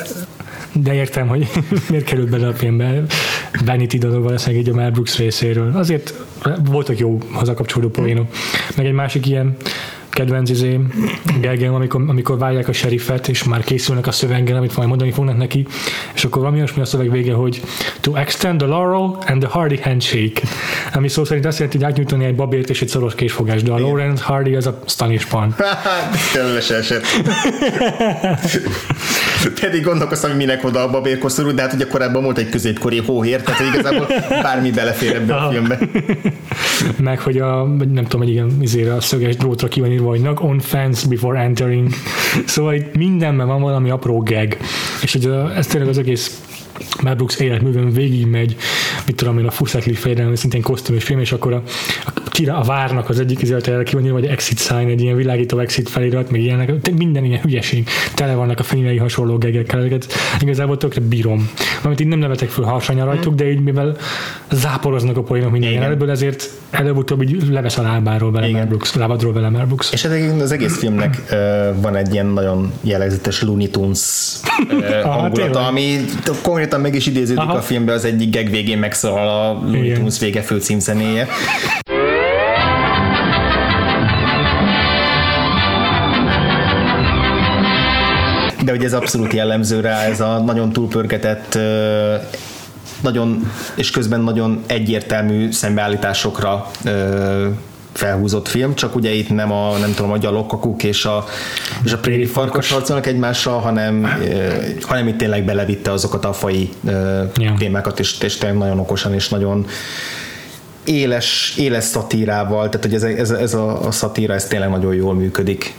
értem, hogy miért került bele a filmbe Vanity dologban lesznek így a Mel Brooks részéről. Azért voltak jó hazakapcsolódó poénok. Meg egy másik ilyen kedvenc Gergely, amikor várják a sheriffet, és már készülnek a szöveggel, amit majd mondani fognak neki, és akkor valami olyasmi a szöveg vége, hogy to extend the laurel and the Hardy handshake, ami szó szerint azt jelenti, hogy átnyújtani egy babért és egy szoros készfogást, de a Lawrence Hardy az a Stan és Pan. Kellőse eset. Pedig gondolkoztam, hogy minek oda a babérkoszorú, de hát ugye korábban volt egy középkori hóhér, tehát igazából bármi belefér ebbe a filmbe. Meg, hogy nem tudom, hogy igen, a szöges drótra ki van írva, hogy knock on fence before entering. Szóval itt mindenben van valami apró gag. És hogy ez tényleg az egész Mel Brooks életművön végigmegy, mit tudom én, a Fuchsik fejedelme, szintén kosztümös film, és akkor a várnak az egyik izraeltelre ki van írva, hogy exit sign, egy ilyen világító exit felirat, még ilyenek, minden ilyen hülyeség, tele vannak a filmei hasonló gegekkel, ezeket igazából tökre bírom. Amit így nem nevetek föl harsányan rajtuk, de így mivel záporoznak a poénok minden jelenetből, ezért előbb-utóbb így levesz a lábáról vele Mel Brooks, lábadról vele Mel Brooks. És az egész filmnek van egy ilyen nagyon jellegzetes Looney Tunes hangulata, ami konkrétan meg is idéződik a filmbe, az egyik geg végén megszólal a Looney Tunes vége fő címzenéje. De ugye ez abszolút jellemző rá, ez a nagyon túlpörgetett, nagyon, és közben nagyon egyértelmű szembeállításokra felhúzott film, csak ugye itt nem a, nem tudom, a gyalogkakuk és a préri farkas harcolnak egymással, hanem itt tényleg belevitte azokat a faji témákat, és tényleg nagyon okosan és nagyon éles szatírával, tehát hogy ez a szatíra, ez tényleg nagyon jól működik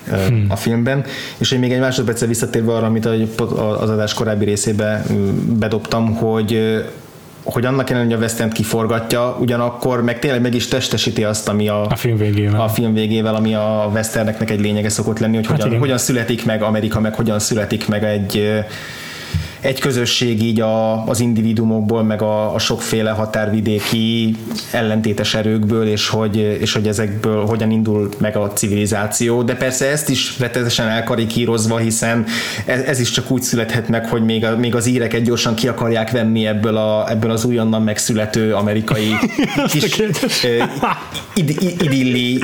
a filmben, és hogy még egy másodperccel visszatérve arra, amit az adás korábbi részébe bedobtam, hogy annak ellenére, hogy a West End kiforgatja, ugyanakkor meg tényleg meg is testesíti azt, ami a film végével, ami a Westerneknek egy lényege szokott lenni, hogy hogyan születik meg Amerika, meg hogyan születik meg egy közösség így az individumokból, meg a sokféle határvidéki ellentétes erőkből, és hogy ezekből hogyan indul meg a civilizáció. De persze ezt is rettenetesen elkarikírozva, hiszen ez is csak úgy születhet meg, hogy még az íreket gyorsan ki akarják venni ebből az újonnan megszülető amerikai kis idilli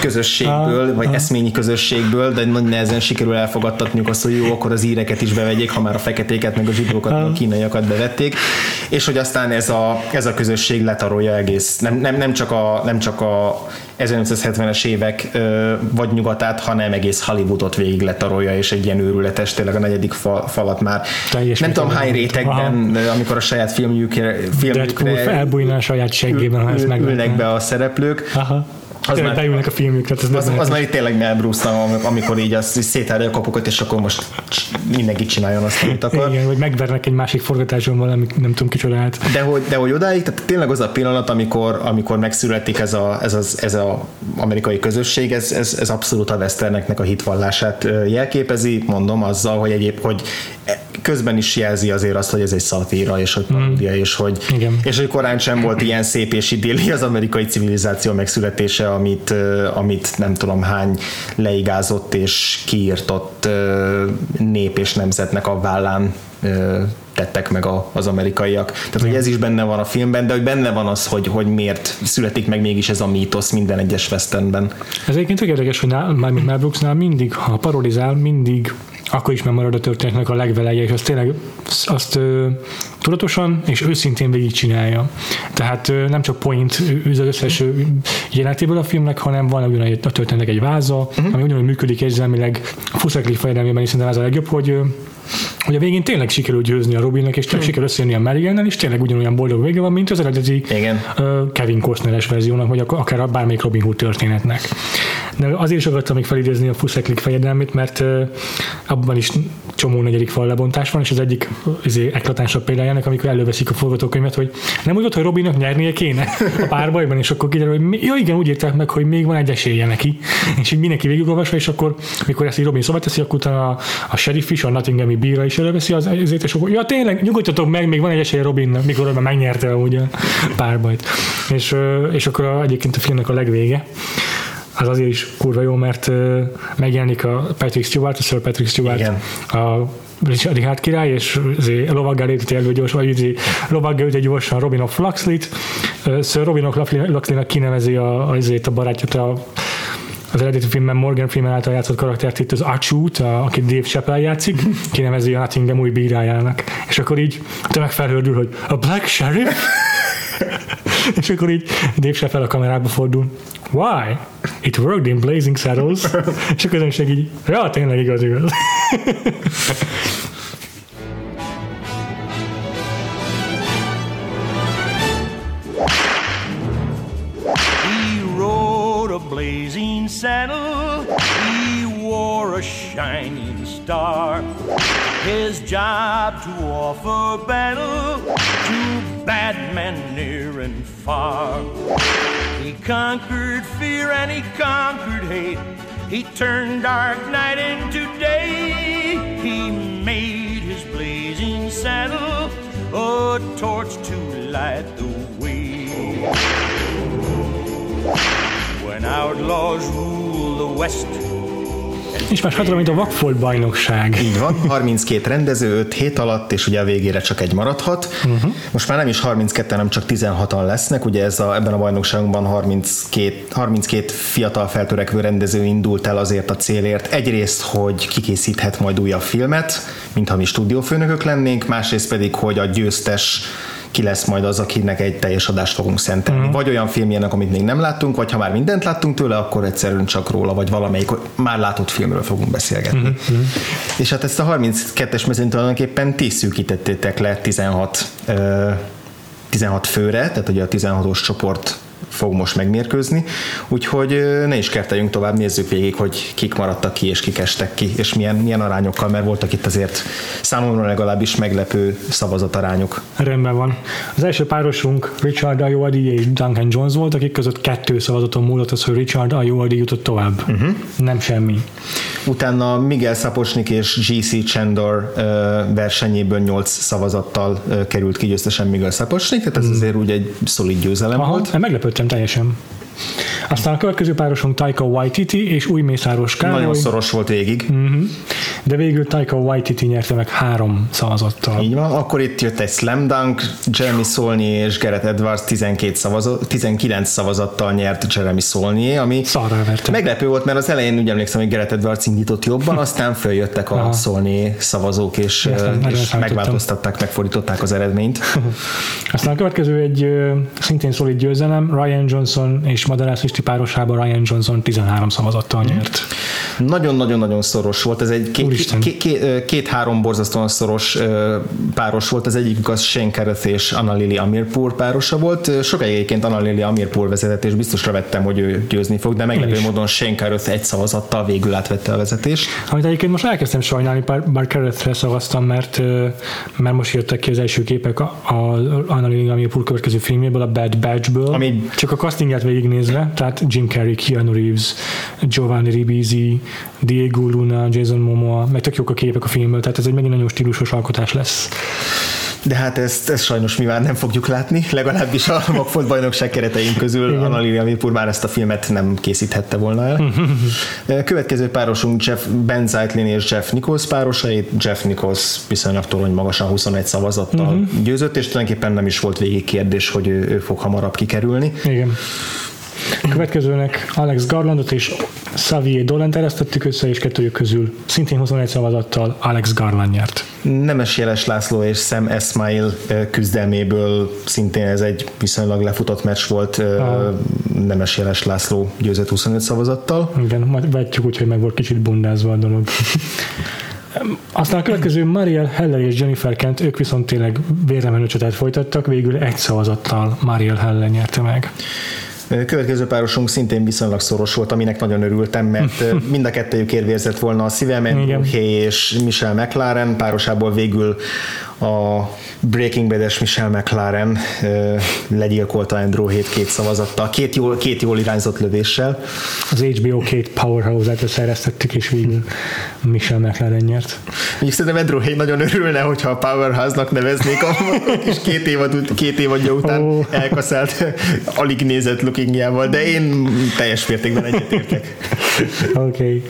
közösségből, vagy eszményi közösségből, de nagyon nehezen sikerül elfogadtatniuk azt, hogy jó, akkor az íreket is bevegyék, ha már a feketéket, meg a zsidókat, meg a kínaiakat bevették, és hogy aztán ez a közösség letarolja egész, nem csak a 1970-es évek vagy nyugatát, hanem egész Hollywoodot végig letarolja, és egy ilyen őrületes, tényleg a negyedik falat már teljes, nem tudom hány rétegben, amikor a saját filmjükre elbújna a saját seggében, ha ezt megölnek be a szereplők. Aha. Az már itt tényleg Mel Brooksnak, amikor így szétárja a kapukat, és akkor most mindenki csináljon azt, amit akar. Igen, hogy megvernek egy másik forgatáson valami, nem tudom kicsodát. De hogy odáig, tehát tényleg az a pillanat, amikor megszületik ez a amerikai közösség, ez abszolút a Westerneknek a hitvallását jelképezi, mondom azzal, hogy közben is jelzi azért azt, hogy ez egy szatíra, és hogy paródia, és hogy korán sem volt ilyen szép és idilli az amerikai civilizáció megszületése, amit nem tudom hány leigázott és kiirtott nép és nemzetnek a vállán tettek meg az amerikaiak. Tehát, hogy ez is benne van a filmben, de hogy benne van az, hogy miért születik meg mégis ez a mítosz minden egyes westernben. Ez egyébként érdekes, hogy mármint Mel Brooksnál mindig, ha parodizál, mindig akkor is megmarad a történetnek a legveleje, és azt tényleg azt tudatosan és őszintén végigcsinálja. Tehát nem csak point az összes jelenetéből a filmnek, hanem van ugyanúgy a történetnek egy váza, ami ugyanúgy működik érzelmileg. A Fuchsik fejedelmében is szerintem az a legjobb, hogy a végén tényleg sikerül győzni a Robinnak, és tényleg sikerül összejönni a Marielle-nel, és tényleg ugyanolyan boldog vége van, mint az eredeti Kevin Costner-es verziónak, vagy akár a bármelyik Robin Hood történetnek. De azért is akartam még felidézni a Fuchsik fejedelmét, mert abban is csomó negyedik fal lebontás van, és az egyik eklatánsabb példájának, amikor előveszik a forgatókönyvet, hogy nem úgy volt, hogy Robinnak nyernie kéne a párbajban, és akkor kiderül, hogy ja igen, úgy írták meg, hogy még van egy esélye neki, és így mindenki végigolvasva, és akkor mikor ezt így Robin szóvá teszi, akkor utána a sheriff is, a Nottinghami bíra is előveszi az ezért, és akkor ja tényleg, nyugodjatok meg, még van egy esélye Robinnak, mikor Robin megnyerte amúgy a párbajt. És akkor egyébként a filmnek a legvége az azért is kurva jó, mert megjelenik a Patrick Stewart, a Sir Patrick Stewart, igen. A Richard király, és lovaggal üti elő gyorsan, Robin of Luxley-t, Sir Robin of Luxley-nak kinevezi a barátját, az eredeti filmben Morgan Freeman által játszott karaktert, itt az Achút, aki Dave Chappelle játszik, kinevezi a Nottingham új bírájának. És akkor így a tömeg felhördül, hogy a Black Sheriff? És akkor így Dave Chappelle a kamerába fordul. Why? It worked in Blazing Saddles. És a közönség így, ja, tényleg igaz. He rode a blazing saddle. He wore a shining star. His job to offer battle to bad men near and far. He conquered fear and he conquered hate. He turned dark night into day. He made his blazing saddle a torch to light the way. When outlaws rule the West. És más hátra, mint a Vagford bajnokság. Így van, 32 rendező, 5 hét alatt, és ugye a végére csak egy maradhat. Most már nem is 32, nem csak 16-an lesznek, ugye ebben a bajnokságban 32 fiatal feltörekvő rendező indult el azért a célért. Egyrészt, hogy kikészíthet majd újabb filmet, mintha mi stúdiófőnökök lennénk, másrészt pedig, hogy a győztes ki lesz majd az, akinek egy teljes adást fogunk szentelni. Vagy olyan filmjének, amit még nem láttunk, vagy ha már mindent láttunk tőle, akkor egyszerűen csak róla, vagy valamelyik már látott filmről fogunk beszélgetni. És hát ezt a 32-es mezőnyt tulajdonképpen ti szűkítettétek le 16 főre, tehát ugye a 16-os csoport fog most megmérkőzni, úgyhogy ne is kerteljünk tovább, nézzük végig, hogy kik maradtak ki, és kik estek ki, és milyen arányokkal, mert voltak itt azért számomra legalábbis meglepő szavazatarányok. Rendben van. Az első párosunk Richard Ayoade és Duncan Jones volt, akik között 2 szavazaton múlott az, hogy Richard Ayoade jutott tovább. Nem semmi. Utána Miguel Sapochnik és G.C. Chandor versenyéből 8 szavazattal került ki győztesen Miguel Sapochnik, tehát ez azért úgy egy szolid győzelem volt. Meglepődtem teljesen. Aztán a következő párosunk Taika Waititi és Újmészáros Károly. Nagyon szoros volt végig. De végül Taika Waititi nyerte meg 3 szavazattal. Így van, akkor itt jött egy Slam Dunk, Jeremy Saulnier és Gareth Edwards 19 szavazattal nyert Jeremy Saulnier, ami meglepő volt, mert az elején úgy emlékszem, hogy Gareth Edwards indított jobban, aztán följöttek a Saulnier szavazók, és megváltoztatták, megfordították az eredményt. Aztán a következő egy szintén szolid győzelem, Rian Johnson és Madarász Isti párosában Rian Johnson 13 szavazattal nyert. Nagyon-nagyon-nagyon szoros volt. Ez egy két-három borzasztóan szoros páros volt. Az egyik az Shane Carruth és Anna-Lili Amirpour párosa volt. Sokáig egyébként Anna-Lili Amirpour vezetett, és biztosra vettem, hogy ő győzni fog, de meglepő módon Shane Carruth 1 szavazattal végül átvette a vezetést. Amit egyébként most elkezdtem sajnálni, bár Carruth-re szavaztam, mert most jöttek ki az első képek az Anna-Lili Amirpour következő filmjéből, a Bad Batchből. Ami csak a castingját végignézve, tehát Jim Carrey, Keanu Reeves, Giovanni Ribisi, Diego Luna, Jason Momoa, meg tök jók a képek a filmből, tehát ez egy megint nagyon stílusos alkotás lesz. De hát ezt sajnos mi már nem fogjuk látni, legalábbis a Vagford bajnokság keretein közül Anna-Lili Amirpour már ezt a filmet nem készíthette volna el. Következő párosunk Jeff Ben Zeitlin és Jeff Nichols párosai. Jeff Nichols viszonylag torony magasan 21 szavazattal győzött, és tulajdonképpen nem is volt végig kérdés, hogy ő fog hamarabb kikerülni. Igen. Következőnek Alex Garlandot és Xavier Dolan teresztettük össze, és kettőjük közül szintén 21 szavazattal Alex Garland nyert. Nemes Jeles László és Sam Esmail küzdelméből szintén ez egy viszonylag lefutott meccs volt. Nemes Jeles László győzött 25 szavazattal. Igen, majd vetjük, úgyhogy meg volt kicsit bundázva a dolog. Aztán a következő Marielle Heller és Jennifer Kent, ők viszont tényleg vérlemenő csatát folytattak, végül egy szavazattal Marielle Heller nyerte meg. Következő párosunk szintén viszonylag szoros volt, aminek nagyon örültem, mert mind a kettőjük érvérzett volna a szívem, Andrew Haigh és Michelle MacLaren, párosából végül a Breaking Bad-es Michelle MacLaren legyilkolta Andrew Haigh-t két szavazattal, két jól irányzott lövéssel. Az HBO két powerhouse-át összereztettük, és végül Michelle MacLaren nyert. Még szerintem Andrew Haigh nagyon örülne, hogyha a powerhouse-nak neveznék, és két évadja után elkaszált, alig nézett lookingjával, de én teljes mértékben egyetértek. Okay.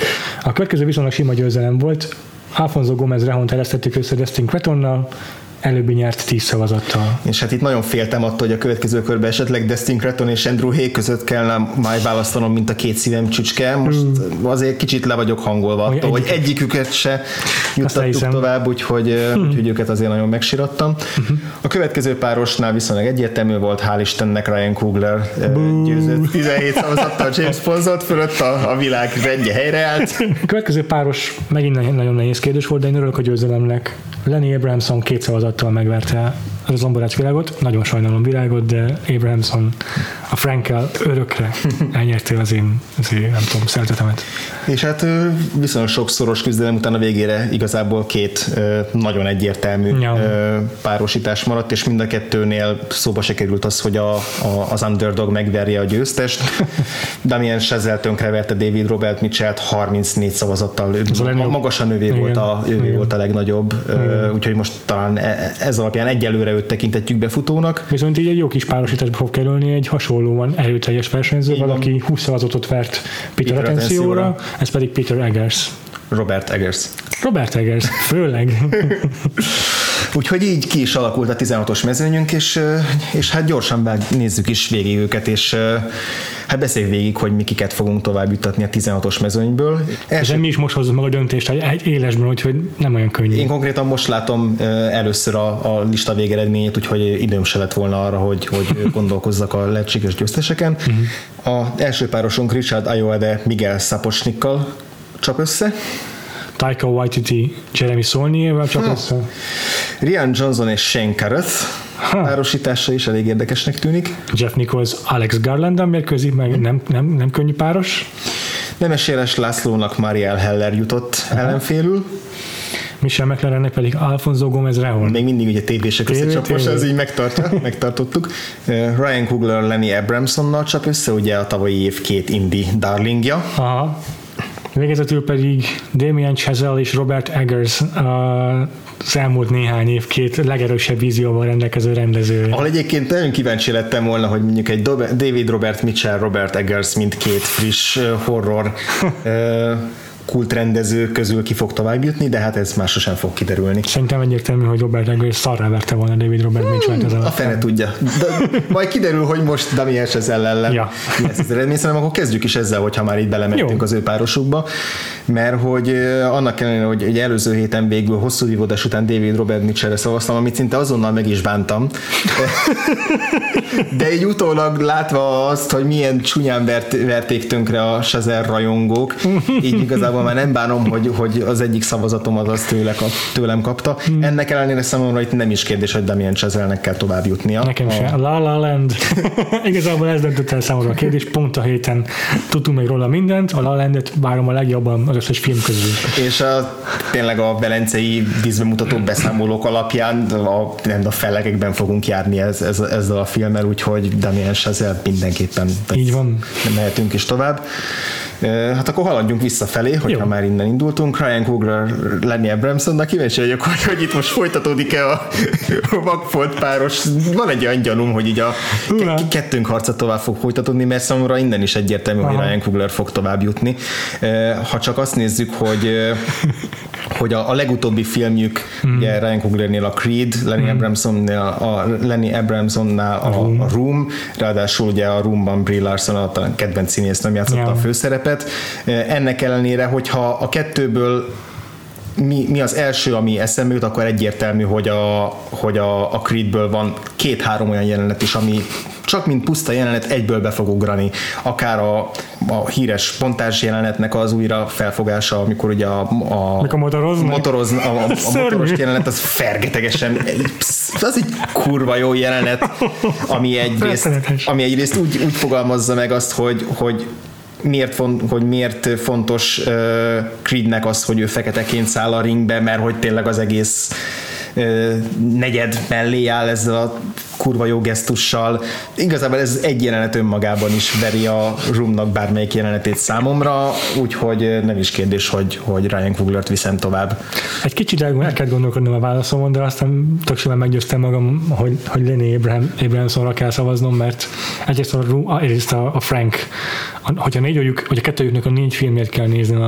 A következő viszonylag sima győzelem volt. Alfonso Gomez Rehón teresztettük össze Destin Cretonnal, előbbi nyert 10 szavazattal. És hát itt nagyon féltem attól, hogy a következő körben esetleg Destin Creton és Andrew Haigh között kellene majd választanom, mint a két szívem csücske. Most azért kicsit le vagyok hangolva attól, hogy egyiküket se juttattuk tovább, úgyhogy őket azért nagyon megsirattam. A következő párosnál viszonylag egyértelmű volt, hál' Istennek Ryan Coogler győzött 17 szavazattal James Ponzolt fölött, a világ rendje helyreállt. A következő páros megint nagyon nehéz kérdés volt, de én örülök a győzelemnek. Lenny Abrahamson 2 szavazattal megverte az Lomborács világot, nagyon sajnálom világot, de Abrahamson a Frankkel örökre elnyertél az én nem tudom, szeretetemet. És hát viszonylag sokszoros küzdelem után a végére igazából két nagyon egyértelmű párosítás maradt, és mind a kettőnél szóba se került az, hogy az underdog megverje a győztest. Damien Chazelle tönkreverte David Robert Mitchell-t 34 szavazattal. Magasan ővé volt a legnagyobb, úgyhogy most talán ez alapján egyelőre őt tekintetjük befutónak. Viszont így egy jó kis párosításba fog kerülni egy hasonlóan erőteljes versenyző, valaki 20 szavazatot vert Peter Atencióra, ez pedig Peter Eggers. Robert Eggers, főleg. Úgyhogy így ki is alakult a 16-os mezőnyünk, és hát gyorsan nézzük is végig őket, és hát beszéljük végig, hogy mi kiket fogunk tovább juttatni a 16-os mezőnyből. És mi is most hozzuk meg a döntést egy élesben, úgyhogy nem olyan könnyű. Én konkrétan most látom először a lista végeredményét, úgyhogy időm se lett volna arra, hogy gondolkozzak a lehetséges győzteseken. A első párosunk Richard Ayoade Miguel Sapochnikkal csap össze. Taika Waititi Jeremy Saulnier-vel csap össze. Rian Johnson és Shane Carruth párosítása is elég érdekesnek tűnik. Jeff Nichols Alex Garland mérkőzik, meg nem könnyű páros. Nemes Jeles Lászlónak Marielle Heller jutott ellenfélül. Michelle MacLarennek pedig Alfonso Gomez Rehón. Még mindig ugye tévések összecsapos, ez így megtartottuk. Ryan Coogler Lenny Abramsonnal csap össze, ugye a tavalyi év két indie darlingja. Aha. Végezetül pedig Damien Chazelle és Robert Eggers az elmúlt néhány év két legerősebb vízióval rendelkező rendezője. Ahol egyébként nagyon kíváncsi lettem volna, hogy mondjuk egy David Robert Mitchell, Robert Eggers mint két friss horror kultrendező közül ki fog tovább jutni, de hát ez már sosem fog kiderülni. Szerintem egyértelmű, hogy Robert Eggers szarrá verte volna David Robert Mitchell-t. A fene tudja. De majd kiderül, hogy most Damien Chazelle ellen lesz az eredmény. Szerintem akkor kezdjük is ezzel, hogyha már így belementünk az ő párosukba, mert hogy annak ellenére, hogy előző héten végül hosszú vívódás után David Robert Mitchellre szavaztam, amit szinte azonnal meg is bántam. De így utólag látva azt, hogy milyen csúnyán verték tönkre a Chazelle rajongók, így igazából már nem bánom, hogy az egyik szavazatom az tőlem kapta. Ennek ellenére számomra itt nem is kérdés, hogy Damien Chazelle-nek kell tovább jutnia. Nekem se. La La Land. Igazából ez döntött el számomra a kérdés. Pont a héten tudtunk meg róla mindent. A La Landet várom a legjobban az összes film közül. És tényleg a velencei vízbemutató beszámolók alapján a fellekekben fogunk járni ezzel a filmmel, úgyhogy Damien Chazelle mindenképpen. Így van. Nem mehetünk is tovább. Hát akkor haladjunk visszafelé, hogyha már innen indultunk. Ryan Coogler, Lenny Abramson, de kíváncsi vagyok, hogy itt most folytatódik-e a Vagford páros. Van egy olyan gyanúm, hogy így a kettőnk harca tovább fog folytatódni, mert számomra innen is egyértelmű, hogy Ryan Coogler fog tovább jutni. Ha csak azt nézzük, hogy hogy a legutóbbi filmjük, ugye Ryan Cooglernél a Creed, Lenny Abramsonnál a Room, ráadásul ugye a Roomban Brie Larson, a kedvenc színész, nem játszotta a főszerepet. Ennek ellenére, hogyha a kettőből mi az első, ami eszembe jut, akkor egyértelmű, hogy a Creedből van 2-3 olyan jelenet is, ami csak mint puszta jelenet egyből be fog ugrani. Akár a híres pontás jelenetnek az újra felfogása, amikor ugye a motoros jelenet, az fergetegesen az egy kurva jó jelenet, ami egyrészt úgy fogalmazza meg azt, hogy miért fontos Creednek az, hogy ő feketeként száll a ringbe, mert hogy tényleg az egész negyed mellé áll ezzel a kurva jó gesztussal. Igazából ez egy jelenet önmagában is veri a Roomnak bármelyik jelenetét számomra, úgyhogy nem is kérdés, hogy Ryan Cooglert viszem tovább. Egy kicsit el kell gondolkodnom a válaszomon, de aztán tök simán meggyőztem magam, hogy Lenny Abramsonra kell szavaznom, mert egyrészt a Frank, hogy a kettőjüknek a 4 filmjét kell nézni,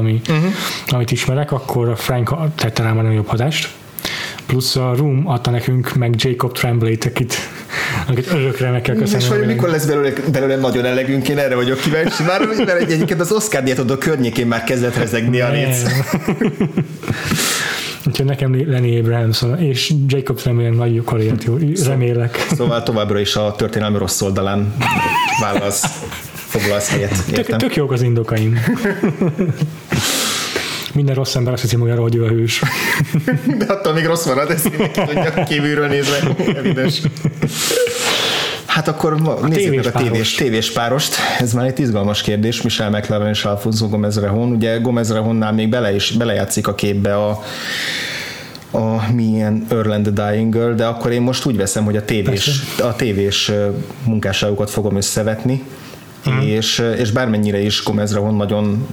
amit ismerek, akkor a Frank tette rám a nagyobb hatást. Plusz a Room adta nekünk meg Jacob Tremblay-t, akit örökre meg kell köszönni. És hogy mikor lesz belőle nagyon elegünk, én erre vagyok kíváncsi. Már egyébként az Oscar-díjat adó környékén már kezdett rezegni a léc. Úgyhogy nekem Lenny Abramson és Jacob Tremblay nagy karriert, remélek. Szóval továbbra is a történelmi rossz oldalán foglalsz helyet. Tök jók az indokaim. Minden rossz ember azt hiszi magára, hogy ő a hős. De attól még rossz marad, ezt mindenki tudja kívülről nézve. Evidens. Hát akkor nézzük meg a tévés párost. Ez már egy izgalmas kérdés. Michelle MacLaren és Alfonso Gomez-Rehon. Ugye Gomez-Rehonnál még belejátszik a képbe a milyen Erland Dying Girl, de akkor én most úgy veszem, hogy a tévés munkásságokat fogom összevetni. És bármennyire is Gomez-Rehon nagyon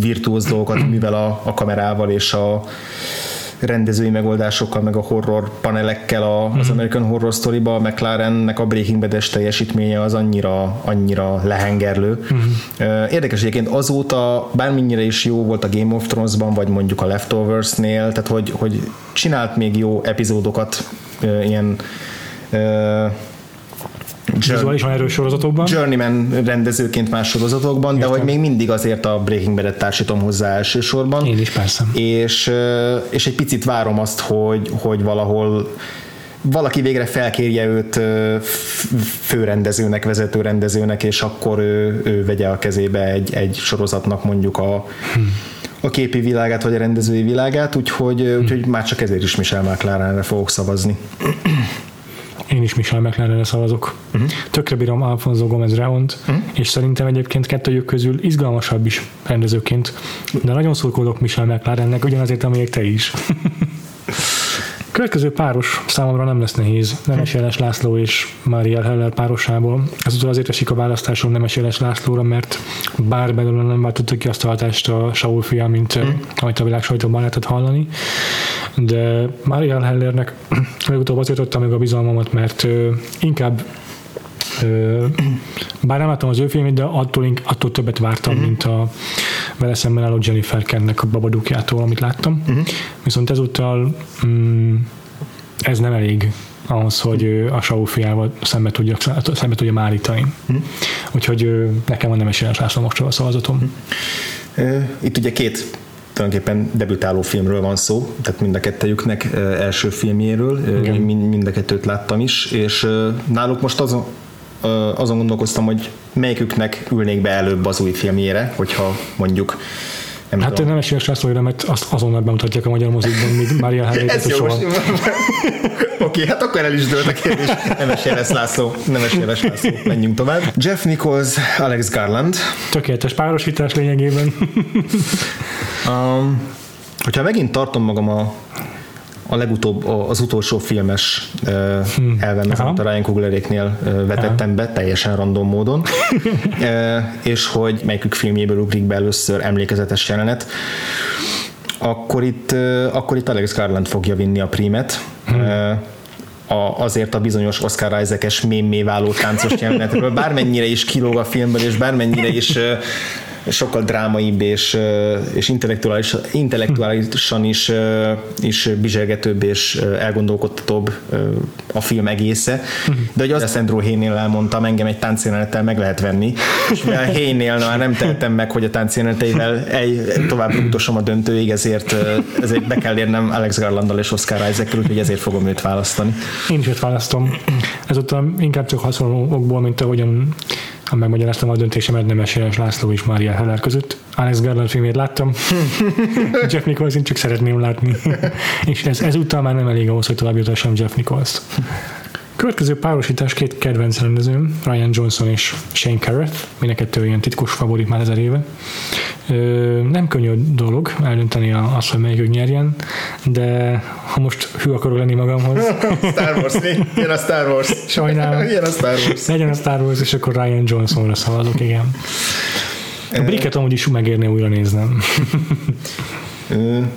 virtuóz dolgokat, mivel a kamerával és a rendezői megoldásokkal, meg a horror panelekkel az American Horror Story-ba, a McLarennek a Breaking Bad-es teljesítménye az annyira lehengerlő. Érdekes egyébként azóta bármennyire is jó volt a Game of Thrones-ban, vagy mondjuk a Leftovers-nél, tehát hogy csinált még jó epizódokat ilyen vizuálisan erős sorozatokban. Journeyman rendezőként más sorozatokban, értem. De hogy még mindig azért a Breaking Bad-et társítom hozzá elsősorban. Én is persze. És egy picit várom azt, hogy valaki végre felkérje őt főrendezőnek, vezetőrendezőnek, és akkor ő vegye a kezébe egy sorozatnak mondjuk a képi világát, vagy a rendezői világát, úgyhogy már csak ezért is Michelle MacLarenre fogok szavazni. Én is Michelle MacLarenre szavazok. Tökre bírom Alfonso Gomez-Rehont, és szerintem egyébként kettőjük közül izgalmasabb is rendezőként. De nagyon szurkolok Michelle MacLarennek, ugyanazért, amelyek te is. Következő páros számomra nem lesz nehéz. Nemes Jeles László és Marielle Heller párosából. Ezúttal azért esik a választásom Nemes Jeles Lászlóra, mert bár belőle nem váltottak ki azt a hatást a Saul fia, mint amit a világ sajtóban lehetett hallani. De Marielle Hellernek legutóbb azért adtam meg a bizalmamat, mert inkább bár nem láttam az ő filmét, de attól többet vártam, mint a vele szemben álló Jennifer Kentnek a Babadukjától, amit láttam. Viszont ezúttal ez nem elég ahhoz, hogy a Saul fiával szembe tudjam állítani. Úgyhogy nekem a Nemes Jeles László most a szavazatom. Itt ugye két tulajdonképpen debütáló filmről van szó, tehát mind a kettejüknek első filmjéről, mind a kettőt láttam is, és náluk most azon gondolkoztam, hogy melyiküknek ülnék be előbb az új filmjére, hogyha mondjuk nem esélyes lesz, mert azt azonnal bemutatják a magyar mozikban, mint Marielle Hellerét. Ez jó, Oké, hát akkor el is dőlt a kérdés. Nemes Jeles László. Menjünk tovább. Jeff Nichols, Alex Garland. Tökéletes párosítás lényegében. Hogyha megint tartom magam a legutóbb, az utolsó filmes elven, amit a Ryan Coogleréknél vetettem be, teljesen random módon, és hogy melyikük filmjéből ugrik be először emlékezetes jelenet, akkor itt Alex Garland fogja vinni a prímet. Azért a bizonyos Oscar Isaac-es mémmé váló táncos jelenetről, bármennyire is kilóg a filmből, és bármennyire is sokkal drámaibb és intellektuálisan is bizsergetőbb és elgondolkodtatóbb a film egésze. De hogy azt Andrew Haigh-nél elmondtam, engem egy táncjelenettel meg lehet venni, és mivel Haigh-nél már nem tehetem meg, hogy a táncjeleneteivel tovább jutosom a döntőig, ezért be kell érnem Alex Garlanddal és Oscar Isaac-ről, úgyhogy ezért fogom őt választani. Én is őt választom. Ezután inkább csak hasonlókból, mint ahogyan megmagyaráztam a döntésemet, Nemes Jeles László és Marielle Heller között. Alex Garland filmét láttam, Jeff Nichols én csak szeretném látni. És ezúttal már nem elég ahhoz, hogy tovább jutassam Jeff Nichols-t. Következő párosítás két kedvenc rendezőm, Rian Johnson és Shane Carruth, mindenkettő ilyen titkos favorit már 1000 éve. Nem könnyű dolog eldönteni azt, hogy melyikük nyerjen, de ha most hű akarok lenni magamhoz... Star Wars, mi? Jön a Star Wars. Sajnálom. Jön a Star Wars. Legyen a Star Wars, és akkor Rian Johnsonra szavazok, igen. A Bricket amúgy is megérné újra néznem.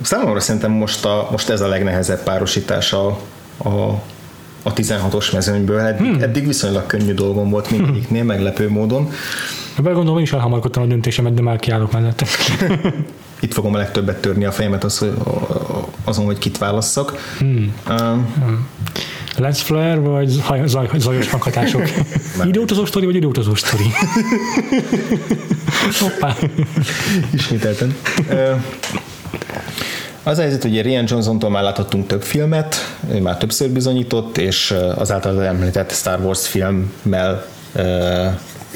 Számomra szerintem most ez a legnehezebb párosítás a 16-os mezőnyből. Eddig viszonylag könnyű dolgom volt mindegyiknél, meglepő módon. Belgondolom, én is elhamarkodtam a döntésemet, de már kiállok mellette. Itt fogom a legtöbbet törni a fejemet azon, hogy kit válasszak. Lens flare vagy zajos maghatások? Időutazó sztori vagy időutazó sztori? Hoppá! Ismételten. Az a helyzet, hogy Rian Johnsontól már láthattunk több filmet, ő már többször bizonyított, és az által említett Star Wars filmmel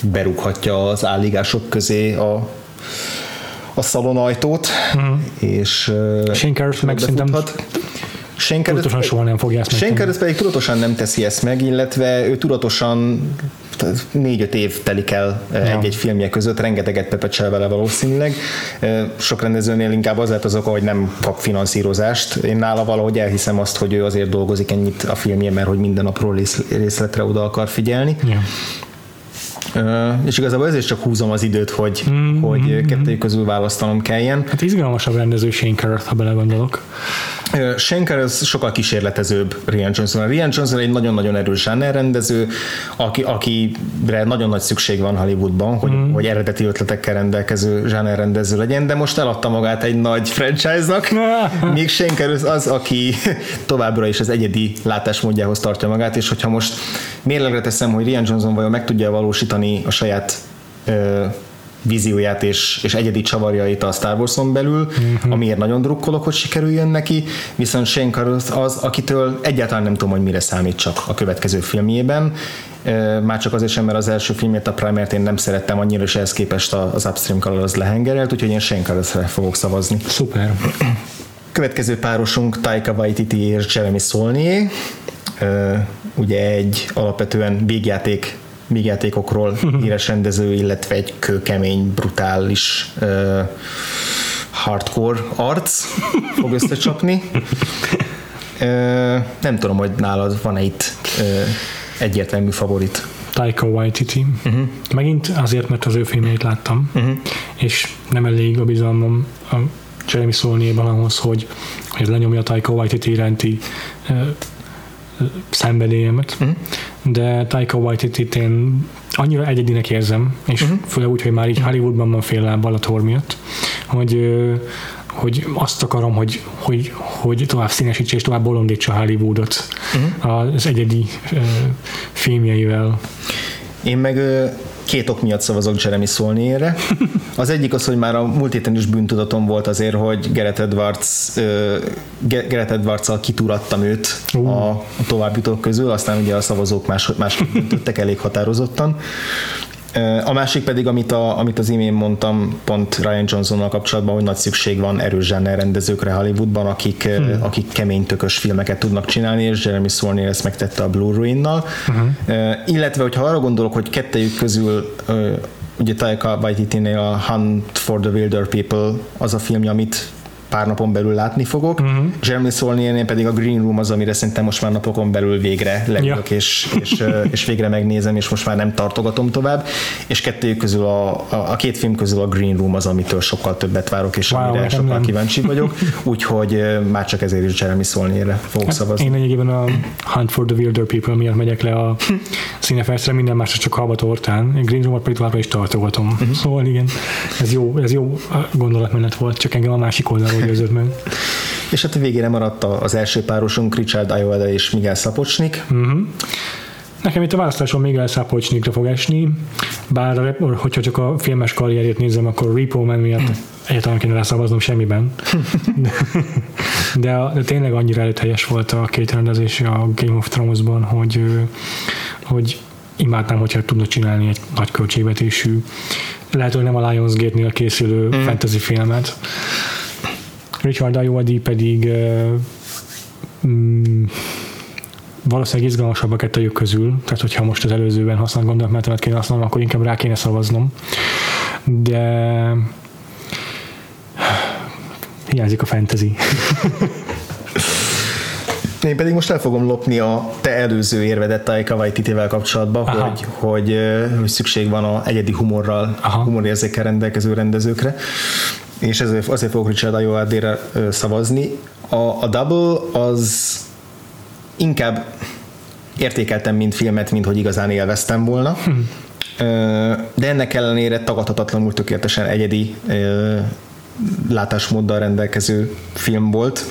berúghatja az álligások közé a szalonajtót, és Shane Carruth meg szerintem tudatosan soha nem fogja ezt megtenni. Shane Carruth pedig tudatosan nem teszi ezt meg, illetve ő tudatosan 4-5 év telik el egy-egy filmje között, rengeteget pepecsel vele valószínűleg. Sok rendezőnél inkább az lett az oka, hogy nem kap finanszírozást. Én nála valahogy elhiszem azt, hogy ő azért dolgozik ennyit a filmje, mert hogy minden apró részletre oda akar figyelni. Yeah. És igazából ezért csak húzom az időt, hogy kettőjük közül választanom kelljen. Hát izgalmasabb rendező Shane Carruth, ha belegondolok. Shane Carruth sokkal kísérletezőbb Rian Johnson. A Rian Johnson egy nagyon-nagyon erős rendező, akire nagyon nagy szükség van Hollywoodban, hogy eredeti ötletekkel rendelkező zsánerrendező legyen, de most eladta magát egy nagy franchise-nak, míg Shane Carruth az, aki továbbra is az egyedi látásmódjához tartja magát, és hogyha most mérlegre teszem, hogy Rian Johnson vajon meg tudja valósítani a saját vízióját és egyedi csavarjait a Star Wars-on belül, amiért nagyon drukkolok, hogy sikerüljön neki, viszont Shane Carruth az, akitől egyáltalán nem tudom, hogy mire számítsak a következő filmjében, már csak azért sem, mert az első filmjét, a Primert én nem szerettem annyira, és ehhez képest az Upstream Color az lehengerelt, úgyhogy én Shane Carruthra fogok szavazni. Szuper. Következő párosunk Taika Waititi és Jeremy Saulnier, ugye egy alapvetően vígjátékokról híres rendező, illetve egy kőkemény, brutális hardcore arc fog összecsapni. Nem tudom, hogy nálad van-e itt egyértelmű favorit. Taika Waititi. Megint azért, mert az ő filmjét láttam, és nem elég a bizalmam a Jeremy Saulnierben ahhoz, hogy lenyomja a Taika Waititi iránti szenvedélyemet, de Taika Waititit én annyira egyedinek érzem, és főleg úgy, hogy már így Hollywoodban van fél lábbal a tor miatt, hogy azt akarom, hogy tovább színesítse és tovább bolondítsa Hollywoodot az egyedi filmjeivel. Én meg két ok miatt szavazok Jeremy Saulnierre. Az egyik az, hogy már a múlt héten is bűntudatom volt azért, hogy Gareth Edwards-al kitúrattam őt a továbbjutók közül, aztán ugye a szavazók másképp döntöttek elég határozottan. A másik pedig, amit az imént mondtam pont Rian Johnsonnal kapcsolatban, hogy nagy szükség van erős zsánerrendezőkre Hollywoodban, akik kemény tökös filmeket tudnak csinálni, és Jeremy Saulnier ezt megtette a Blue Ruin-nal. Illetve, hogyha arra gondolok, hogy kettejük közül ugye Taika Waititi-nél a Hunt for the Wilder People az a filmje, amit pár napon belül látni fogok. Uh-huh. Jeremy Saulnier pedig a Green Room az, amire szerintem most már napokon belül végre leülök, ja. és végre megnézem, és most már nem tartogatom tovább. És kettőjük közül a két film közül a Green Room az, amitől sokkal többet várok, és amire sokkal kíváncsi vagyok. Úgyhogy már csak ezért is Jeremy Saulnierre fogok szavazni. Én lényegében a Hunt for the Wilder People miatt megyek le a színeferszre, minden másra csak habatortán. Green Room-ot pedig továbbra is tartogatom. Uh-huh. Szóval igen, ez jó gondolatmenet volt, csak engem a másik oldalról győzött meg. És hát a végére maradt az első párosunk, Richard Ayoade és Miguel Sapochnik. Uh-huh. Nekem itt a választásom Miguel Sapochnikra fog esni, bár hogyha csak a filmes karrierjét nézem, akkor a Repo Man miatt egyáltalán kéne leszavaznom semmiben. De tényleg annyira előthelyes volt a két rendezés a Game of Thrones-ban, hogy imádnám, hogyha tudna csinálni egy nagy költségvetésű, lehet, hogy nem a Lionsgate-nél készülő fantasy filmet. Richard Ayoade pedig valószínűleg izgalmasabb a kettőjük közül, tehát hogyha most az előzőben használt gondolatmenetet kéne használnom, akkor inkább rá kéne szavaznom. De hiányzik a fantasy. Én pedig most el fogom lopni a te előző érvedet Taika Waititivel kapcsolatban, hogy szükség van a egyedi humorral, humorérzékkel rendelkező rendezőkre, és azért fogok Richard Ayoade-re szavazni. A Double az inkább értékeltem, mint filmet, mint hogy igazán élveztem volna, de ennek ellenére tagadhatatlanul tökéletesen egyedi látásmóddal rendelkező film volt,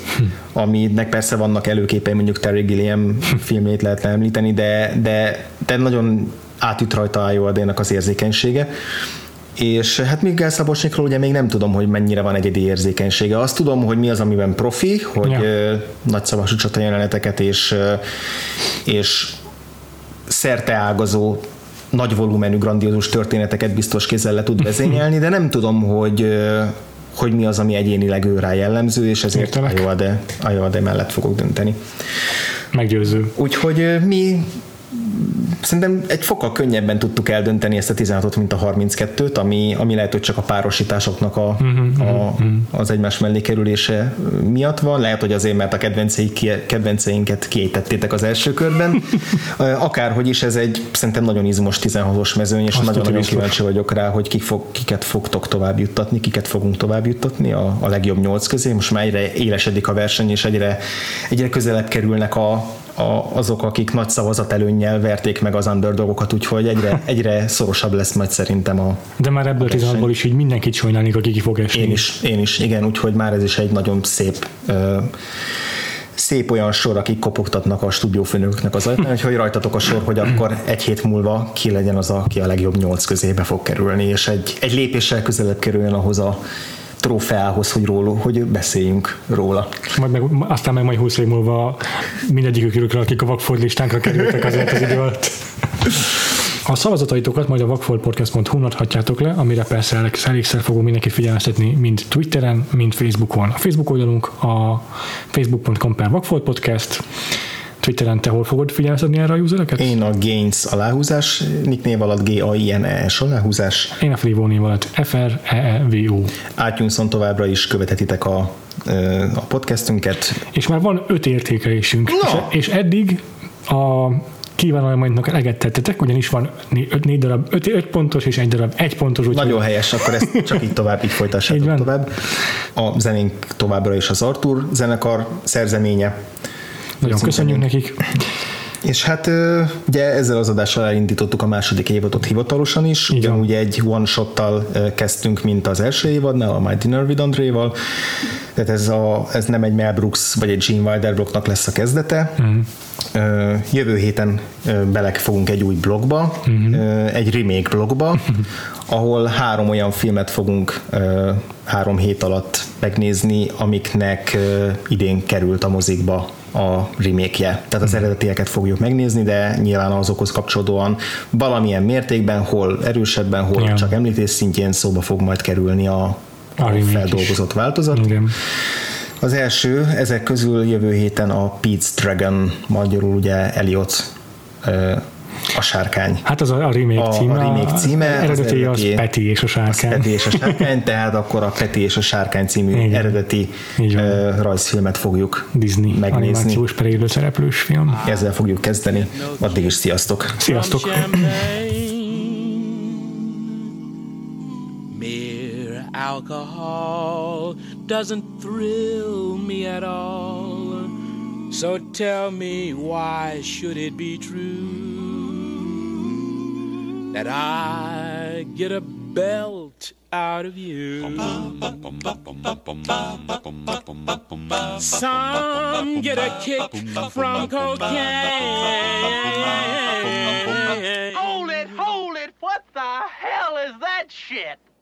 aminek persze vannak előképei, mondjuk Terry Gilliam filmjét lehetne említeni, de nagyon átüt rajta Ayoade-nak az érzékenysége. És hát Miguel Sapochnikról ugye még nem tudom, hogy mennyire van egyedi érzékenysége. Azt tudom, hogy mi az, amiben profi, hogy nagyszabású csata jeleneteket és szerteágazó nagy volumenű, grandiózus történeteket biztos kézzel le tud vezényelni, de nem tudom, hogy mi az, ami egyénileg ő rá jellemző, és ezért Ayoade mellett fogok dönteni. Meggyőző. Úgyhogy mi szerintem egy fokkal könnyebben tudtuk eldönteni ezt a 16-ot, mint a 32-t, ami lehet, hogy csak a párosításoknak az egymás mellé kerülése miatt van. Lehet, hogy azért, mert a kedvenceinket kiejtettétek az első körben. Akárhogy is ez egy szerintem nagyon izmos 16-os mezőny, és nagyon-nagyon kíváncsi vagyok rá, hogy kiket fogtok továbbjuttatni, kiket fogunk továbbjuttatni a legjobb 8 közé. Most már egyre élesedik a verseny, és egyre közelebb kerülnek azok, akik nagy szavazat előnnyel verték meg az underdogokat, úgyhogy egyre szorosabb lesz majd szerintem a... De már ebből 16-ból is így mindenkit sajnálnék, aki ki fog esni. Én is, igen, úgyhogy már ez is egy nagyon szép szép olyan sor, akik kopogtatnak a stúdiófőnököknek az ajtán, hogy rajtatok a sor, hogy akkor egy hét múlva ki legyen az, aki a legjobb 8 közébe fog kerülni, és egy lépéssel közelebb kerüljön ahhoz a trófeához, hogy beszéljünk róla. Aztán majd 20 év múlva mindegyikükről, akik a Vagford listánkra kerültek azért az idő alatt. A szavazataitokat majd a vagfordpodcast.hu-n adhatjátok le, amire persze elégszer fogunk mindenki figyelmeztetni, mind Twitteren, mind Facebookon. A Facebook oldalunk a facebook.com/vagfordpodcast. Twitteren te hol fogod figyelmeztetni erre a usereket? Én a Gains aláhúzás, Nick név alatt Gains aláhúzás. Én a Frivo név alatt Freevo. iTunes-on továbbra is követhetitek a podcastünket. És már van 5 értékelésünk. No. És eddig a kívánalmainknak eleget tettetek, ugyanis van 4 darab 5 pontos és 1 darab 1 pontos. Nagyon helyes, akkor ezt csak így tovább, így folytassátok tovább. A zenénk továbbra is az Arthur zenekar szerzeménye. Nagyon köszönjük nekik. És hát ugye ezzel az adással elindítottuk a második évadot hivatalosan is, ugyanúgy egy one-shottal kezdtünk, mint az első évadnál, a My Dinner with André-val, tehát ez nem egy Mel Brooks vagy egy Gene Wilder blokknak lesz a kezdete. Uh-huh. Jövő héten belefogunk egy új blogba, uh-huh. egy remake blogba, uh-huh. ahol 3 olyan filmet fogunk 3 hét alatt megnézni, amiknek idén került a mozikba a remake-je. Tehát az eredetieket fogjuk megnézni, de nyilván azokhoz kapcsolódóan valamilyen mértékben, hol erősebben, hol csak említés szintjén szóba fog majd kerülni a feldolgozott is. Változat. Igen. Az első, ezek közül jövő héten a Pete's Dragon, magyarul ugye Elliot A sárkány. Hát az a remake címe. A remake címe. Eredeti az Peti és a sárkány. Peti és a sárkány, tehát akkor a Peti és a sárkány című igen. eredeti rajzfilmet fogjuk Disney megnézni. Animációs per élő szereplős film. Ezzel fogjuk kezdeni. Addig is sziasztok! Sziasztok! Mere alcohol doesn't thrill me at all. So tell me why should it be true that I get a belt out of you? Some get a kick from cocaine. Hold it, what the hell is that shit?